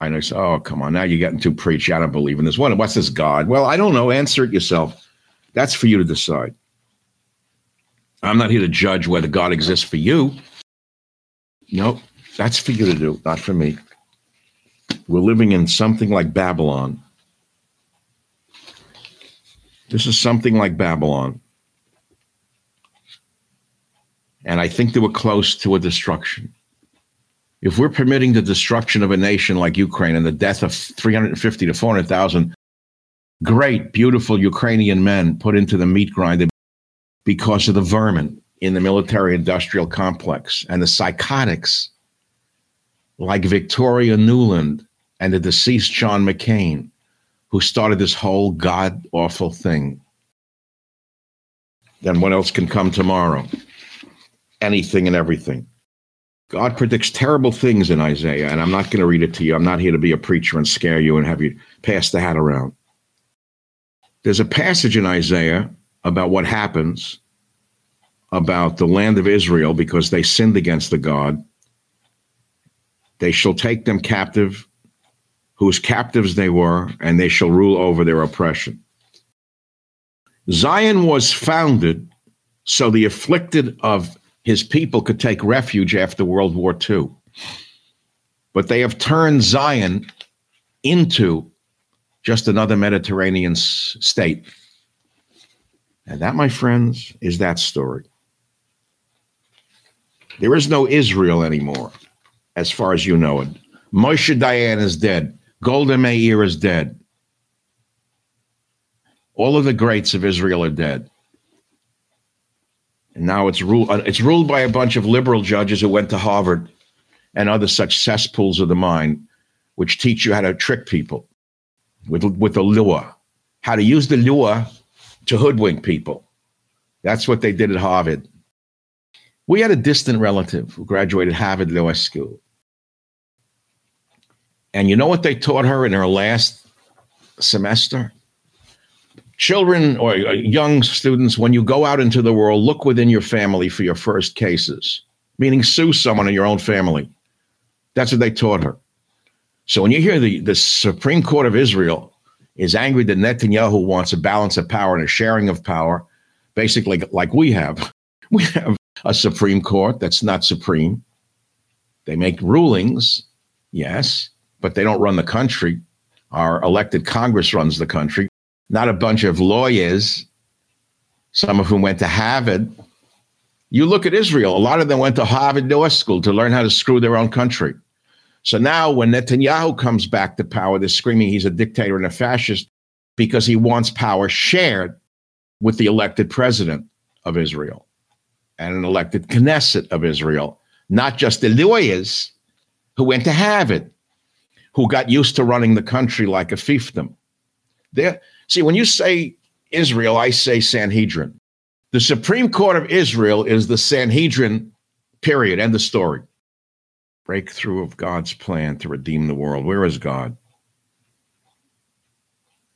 I know you say, oh, come on, now you're getting too preachy. I don't believe in this. What's this God? Well, I don't know. Answer it yourself. That's for you to decide. I'm not here to judge whether God exists for you. No, that's for you to do, not for me. We're living in something like Babylon. This is something like Babylon. And I think that we're close to a destruction. If we're permitting the destruction of a nation like Ukraine and the death of 350 to 400,000 great, beautiful Ukrainian men put into the meat grinder because of the vermin in the military-industrial complex and the psychotics like Victoria Nuland and the deceased John McCain, who started this whole god-awful thing, then what else can come tomorrow? Anything and everything. God predicts terrible things in Isaiah, and I'm not going to read it to you. I'm not here to be a preacher and scare you and have you pass the hat around. There's a passage in Isaiah about what happens about the land of Israel because they sinned against the God. They shall take them captive, whose captives they were, and they shall rule over their oppression. Zion was founded so the afflicted of his people could take refuge after World War II. But they have turned Zion into just another Mediterranean state. And that, my friends, is that story. There is no Israel anymore, as far as you know it. Moshe Dayan is dead. Golda Meir is dead. All of the greats of Israel are dead. And now it's ruled by a bunch of liberal judges who went to Harvard and other such cesspools of the mind, which teach you how to trick people with the lure, how to use the lure to hoodwink people. That's what they did at Harvard. We had a distant relative who graduated Harvard Law School. And you know what they taught her in her last semester? Children or young students, when you go out into the world, look within your family for your first cases, meaning sue someone in your own family. That's what they taught her. So when you hear the Supreme Court of Israel is angry that Netanyahu wants a balance of power and a sharing of power, basically like we have a Supreme Court that's not supreme. They make rulings, yes, but they don't run the country. Our elected Congress runs the country. Not a bunch of lawyers, some of whom went to Harvard. You look at Israel, a lot of them went to Harvard Law School to learn how to screw their own country. So now when Netanyahu comes back to power, they're screaming he's a dictator and a fascist because he wants power shared with the elected president of Israel and an elected Knesset of Israel, not just the lawyers who went to have it, who got used to running the country like a fiefdom. See, when you say Israel, I say Sanhedrin. The Supreme Court of Israel is the Sanhedrin, period, end of story. Breakthrough of God's plan to redeem the world. Where is God?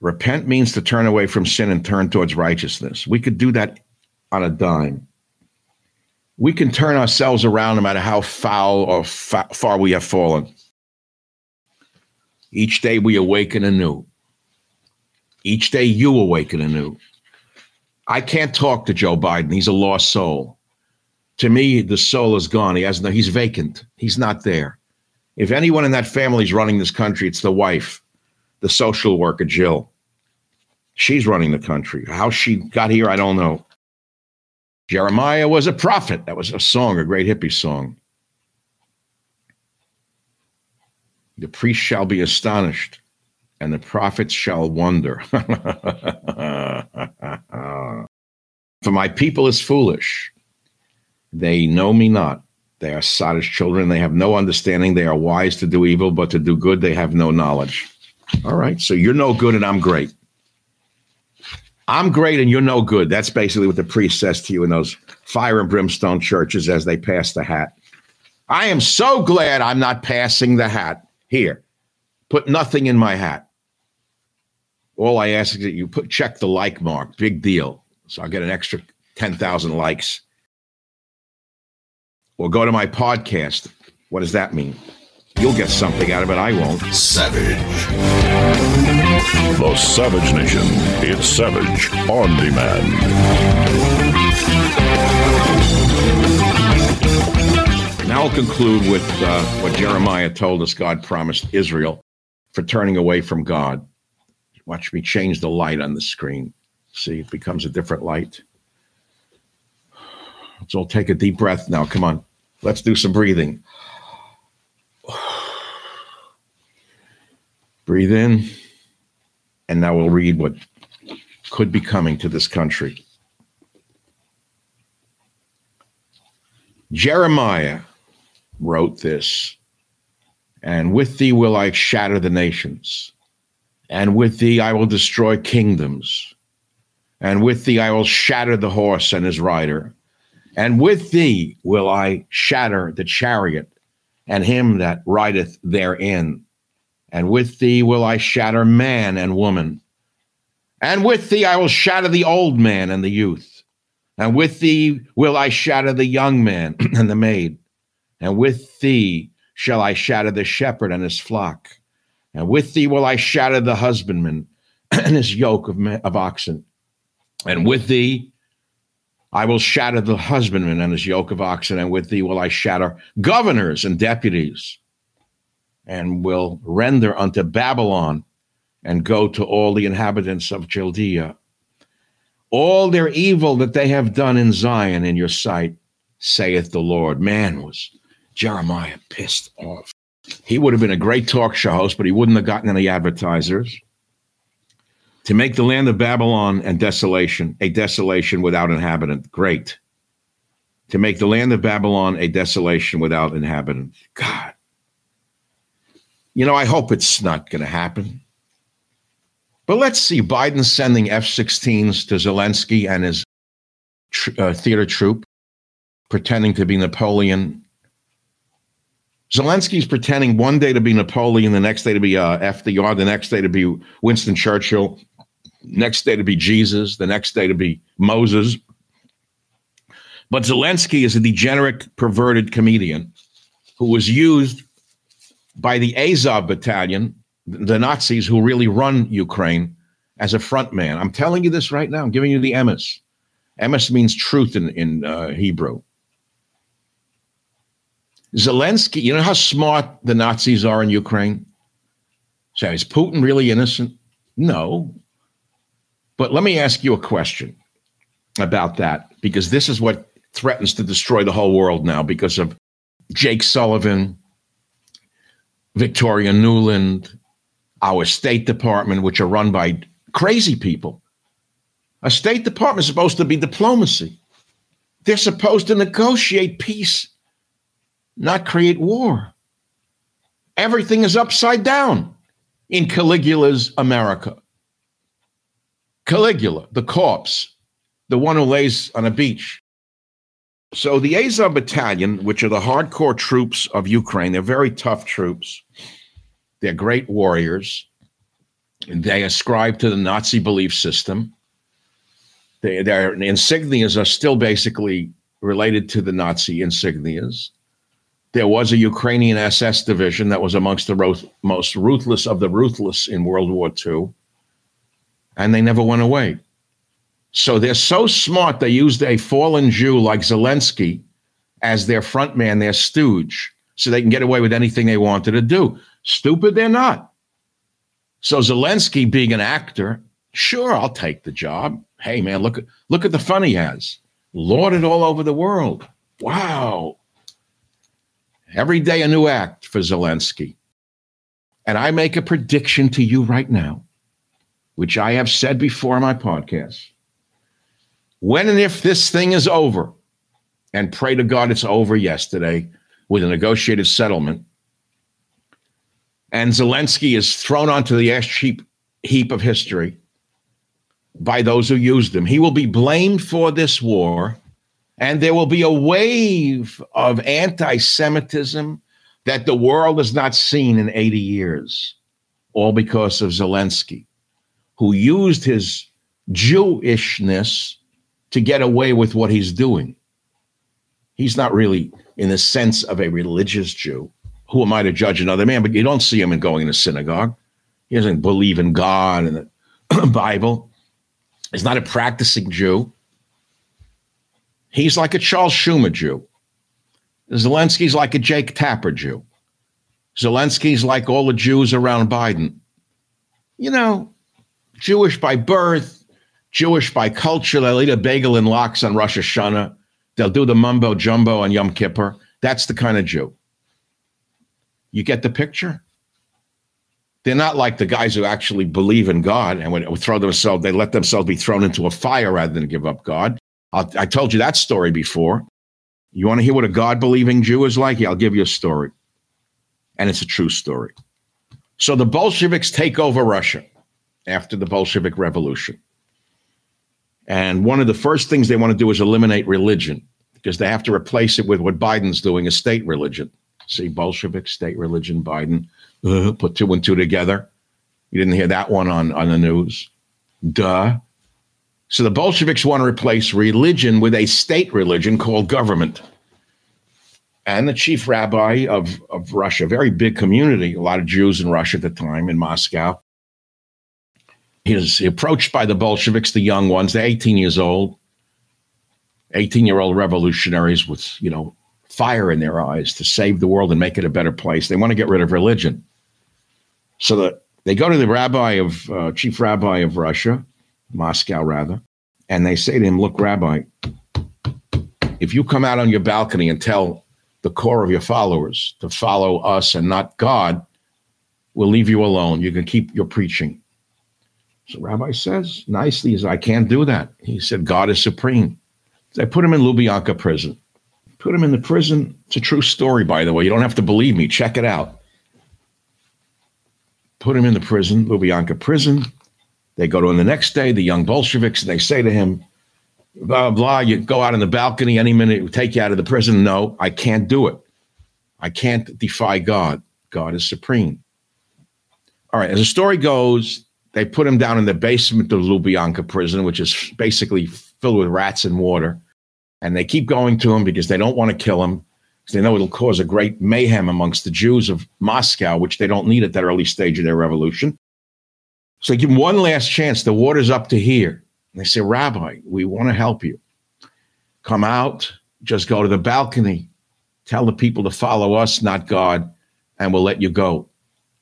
Repent means to turn away from sin and turn towards righteousness. We could do that on a dime. We can turn ourselves around no matter how foul or far we have fallen. Each day we awaken anew. Each day you awaken anew. I can't talk to Joe Biden. He's a lost soul. To me, the soul is gone. He has no, he's vacant. He's not there. If anyone in that family is running this country, it's the wife, the social worker, Jill. She's running the country. How she got here, I don't know. Jeremiah was a prophet. That was a song, a great hippie song. The priest shall be astonished, and the prophets shall wonder. For my people is foolish. They know me not. They are sottish children. They have no understanding. They are wise to do evil, but to do good, they have no knowledge. All right. So you're no good and I'm great. I'm great and you're no good. That's basically what the priest says to you in those fire and brimstone churches as they pass the hat. I am so glad I'm not passing the hat here. Put nothing in my hat. All I ask is that you check the like mark. Big deal. So I'll get an extra 10,000 likes. Or go to my podcast. What does that mean? You'll get something out of it. I won't. Savage. The Savage Nation. It's Savage on Demand. Now I'll conclude with what Jeremiah told us God promised Israel for turning away from God. Watch me change the light on the screen. See, it becomes a different light. Let's all take a deep breath now. Come on. Let's do some breathing. Breathe in. And now we'll read what could be coming to this country. Jeremiah wrote this. And with thee will I shatter the nations. And with thee I will destroy kingdoms. And with thee I will shatter the horse and his rider. And with thee will I shatter the chariot and him that rideth therein. And with thee will I shatter man and woman. And with thee I will shatter the old man and the youth. And with thee will I shatter the young man and the maid. And with thee shall I shatter the shepherd and his flock. And with thee will I shatter the husbandman and his yoke of oxen. And with thee I will shatter the husbandman and his yoke of oxen, and with thee will I shatter governors and deputies, and will render unto Babylon, and go to all the inhabitants of Chaldea. All their evil that they have done in Zion in your sight, saith the Lord. Man, was Jeremiah pissed off. He would have been a great talk show host, but he wouldn't have gotten any advertisers. To make the land of Babylon and desolation, a desolation without inhabitant. Great. To make the land of Babylon a desolation without inhabitant. God. You know, I hope it's not going to happen. But let's see Biden sending F-16s to Zelensky and his theater troupe, pretending to be Napoleon. Zelensky's pretending one day to be Napoleon, the next day to be FDR, the next day to be Winston Churchill. Next day to be Jesus, the next day to be Moses. But Zelensky is a degenerate, perverted comedian who was used by the Azov Battalion, the Nazis who really run Ukraine, as a front man. I'm telling you this right now. I'm giving you the emes. Emes means truth in Hebrew. Zelensky, you know how smart the Nazis are in Ukraine? So is Putin really innocent? No. But let me ask you a question about that, because this is what threatens to destroy the whole world now because of Jake Sullivan, Victoria Nuland, our State Department, which are run by crazy people. A State Department is supposed to be diplomacy. They're supposed to negotiate peace, not create war. Everything is upside down in Caligula's America. Caligula, the corpse, the one who lays on a beach. So the Azov Battalion, which are the hardcore troops of Ukraine, they're very tough troops. They're great warriors. And they ascribe to the Nazi belief system. Their insignias are still basically related to the Nazi insignias. There was a Ukrainian SS division that was amongst the most ruthless of the ruthless in World War II, and they never went away. So they're so smart, they used a fallen Jew like Zelensky as their front man, their stooge, so they can get away with anything they wanted to do. Stupid, they're not. So Zelensky, being an actor, sure, I'll take the job. Hey, man, look at the fun he has. Lauded all over the world. Wow. Every day a new act for Zelensky. And I make a prediction to you right now, which I have said before on my podcast. When and if this thing is over, and pray to God it's over yesterday with a negotiated settlement, and Zelensky is thrown onto the ash heap of history by those who used him, he will be blamed for this war, and there will be a wave of anti-Semitism that the world has not seen in 80 years, all because of Zelensky, who used his Jewishness to get away with what he's doing. He's not really in the sense of a religious Jew. Who am I to judge another man? But you don't see him going to synagogue. He doesn't believe in God and the Bible. He's not a practicing Jew. He's like a Charles Schumer Jew. Zelensky's like a Jake Tapper Jew. Zelensky's like all the Jews around Biden. You know, Jewish by birth, Jewish by culture. They'll eat a bagel and lox on Rosh Hashanah. They'll do the mumbo jumbo on Yom Kippur. That's the kind of Jew. You get the picture? They're not like the guys who actually believe in God and would throw themselves, they let themselves be thrown into a fire rather than give up God. I told you that story before. You want to hear what a God-believing Jew is like? Yeah, I'll give you a story. And it's a true story. So the Bolsheviks take over Russia after the Bolshevik Revolution. And one of the first things they want to do is eliminate religion, because they have to replace it with what Biden's doing, a state religion. See, Bolshevik, state religion, Biden, put two and two together. You didn't hear that one on the news. Duh. So the Bolsheviks want to replace religion with a state religion called government. And the chief rabbi of Russia, very big community, a lot of Jews in Russia at the time in Moscow, he's approached by the Bolsheviks, the young ones, they're 18 years old, 18-year-old revolutionaries with, you know, fire in their eyes to save the world and make it a better place. They want to get rid of religion. So they go to the chief rabbi of Russia, Moscow rather, and they say to him, look, Rabbi, if you come out on your balcony and tell the core of your followers to follow us and not God, we'll leave you alone. You can keep your preaching. So Rabbi says, nicely, I can't do that. He said, God is supreme. They put him in Lubyanka prison. Put him in the prison. It's a true story, by the way. You don't have to believe me. Check it out. Put him in the prison, Lubyanka prison. They go to him the next day, the young Bolsheviks, and they say to him, blah, blah, you go out on the balcony any minute, we'll take you out of the prison. No, I can't do it. I can't defy God. God is supreme. All right, as the story goes, they put him down in the basement of Lubyanka prison, which is basically filled with rats and water. And they keep going to him because they don't want to kill him, because they know it'll cause a great mayhem amongst the Jews of Moscow, which they don't need at that early stage of their revolution. So they give him one last chance. The water's up to here. And they say, Rabbi, we want to help you. Come out, just go to the balcony, tell the people to follow us, not God, and we'll let you go.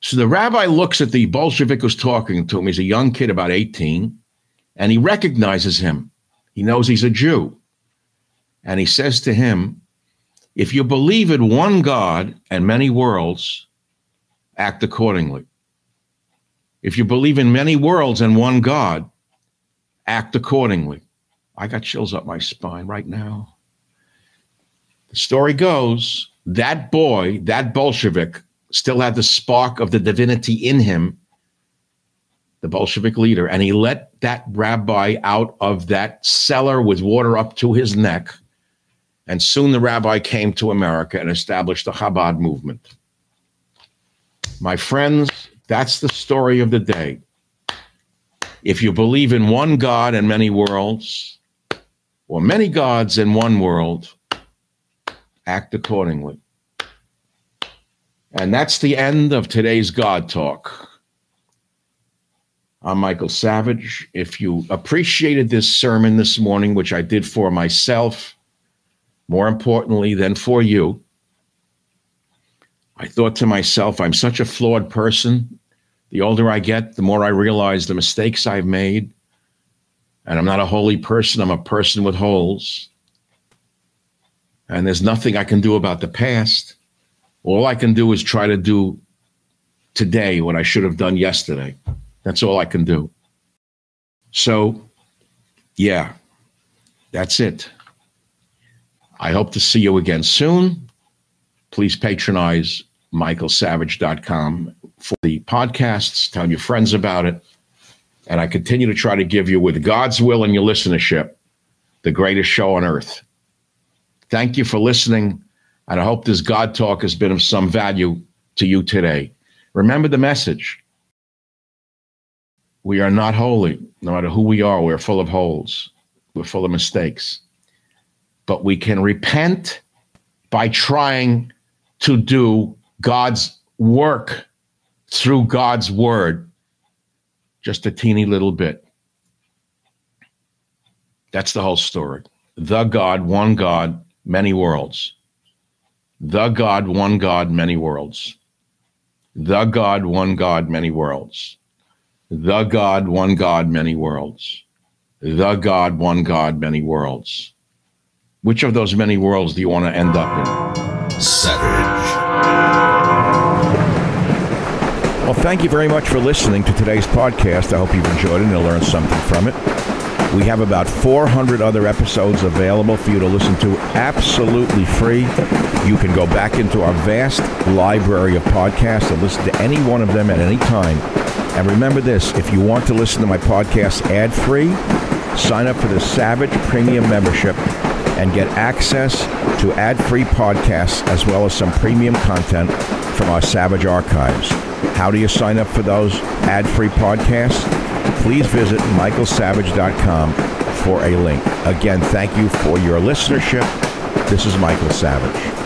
So the rabbi looks at the Bolshevik who's talking to him. He's a young kid, about 18, and he recognizes him. He knows he's a Jew. And he says to him, if you believe in one God and many worlds, act accordingly. If you believe in many worlds and one God, act accordingly. I got chills up my spine right now. The story goes, that boy, that Bolshevik, still had the spark of the divinity in him, the Bolshevik leader, and he let that rabbi out of that cellar with water up to his neck. And soon the rabbi came to America and established the Chabad movement. My friends, that's the story of the day. If you believe in one God and many worlds, or many gods in one world, act accordingly. And that's the end of today's God Talk. I'm Michael Savage. If you appreciated this sermon this morning, which I did for myself, more importantly than for you, I thought to myself, I'm such a flawed person. The older I get, the more I realize the mistakes I've made. And I'm not a holy person. I'm a person with holes. And there's nothing I can do about the past. All I can do is try to do today what I should have done yesterday. That's all I can do. So, yeah, that's it. I hope to see you again soon. Please patronize michaelsavage.com for the podcasts. Tell your friends about it. And I continue to try to give you, with God's will and your listenership, the greatest show on earth. Thank you for listening. And I hope this God Talk has been of some value to you today. Remember the message. We are not holy. No matter who we are, we're full of holes. We're full of mistakes. But we can repent by trying to do God's work through God's word just a teeny little bit. That's the whole story. The God, one God, many worlds. The God, one God, many worlds. The God, one God, many worlds. The God, one God, many worlds. The God, one God, many worlds. Which of those many worlds do you want to end up in? Savage. Well, thank you very much for listening to today's podcast. I hope you've enjoyed it and learned something from it. We have about 400 other episodes available for you to listen to absolutely free. You can go back into our vast library of podcasts and listen to any one of them at any time. And remember this, if you want to listen to my podcast ad-free, sign up for the Savage Premium membership and get access to ad-free podcasts as well as some premium content from our Savage archives. How do you sign up for those ad-free podcasts? Please visit michaelsavage.com for a link. Again, thank you for your listenership. This is Michael Savage.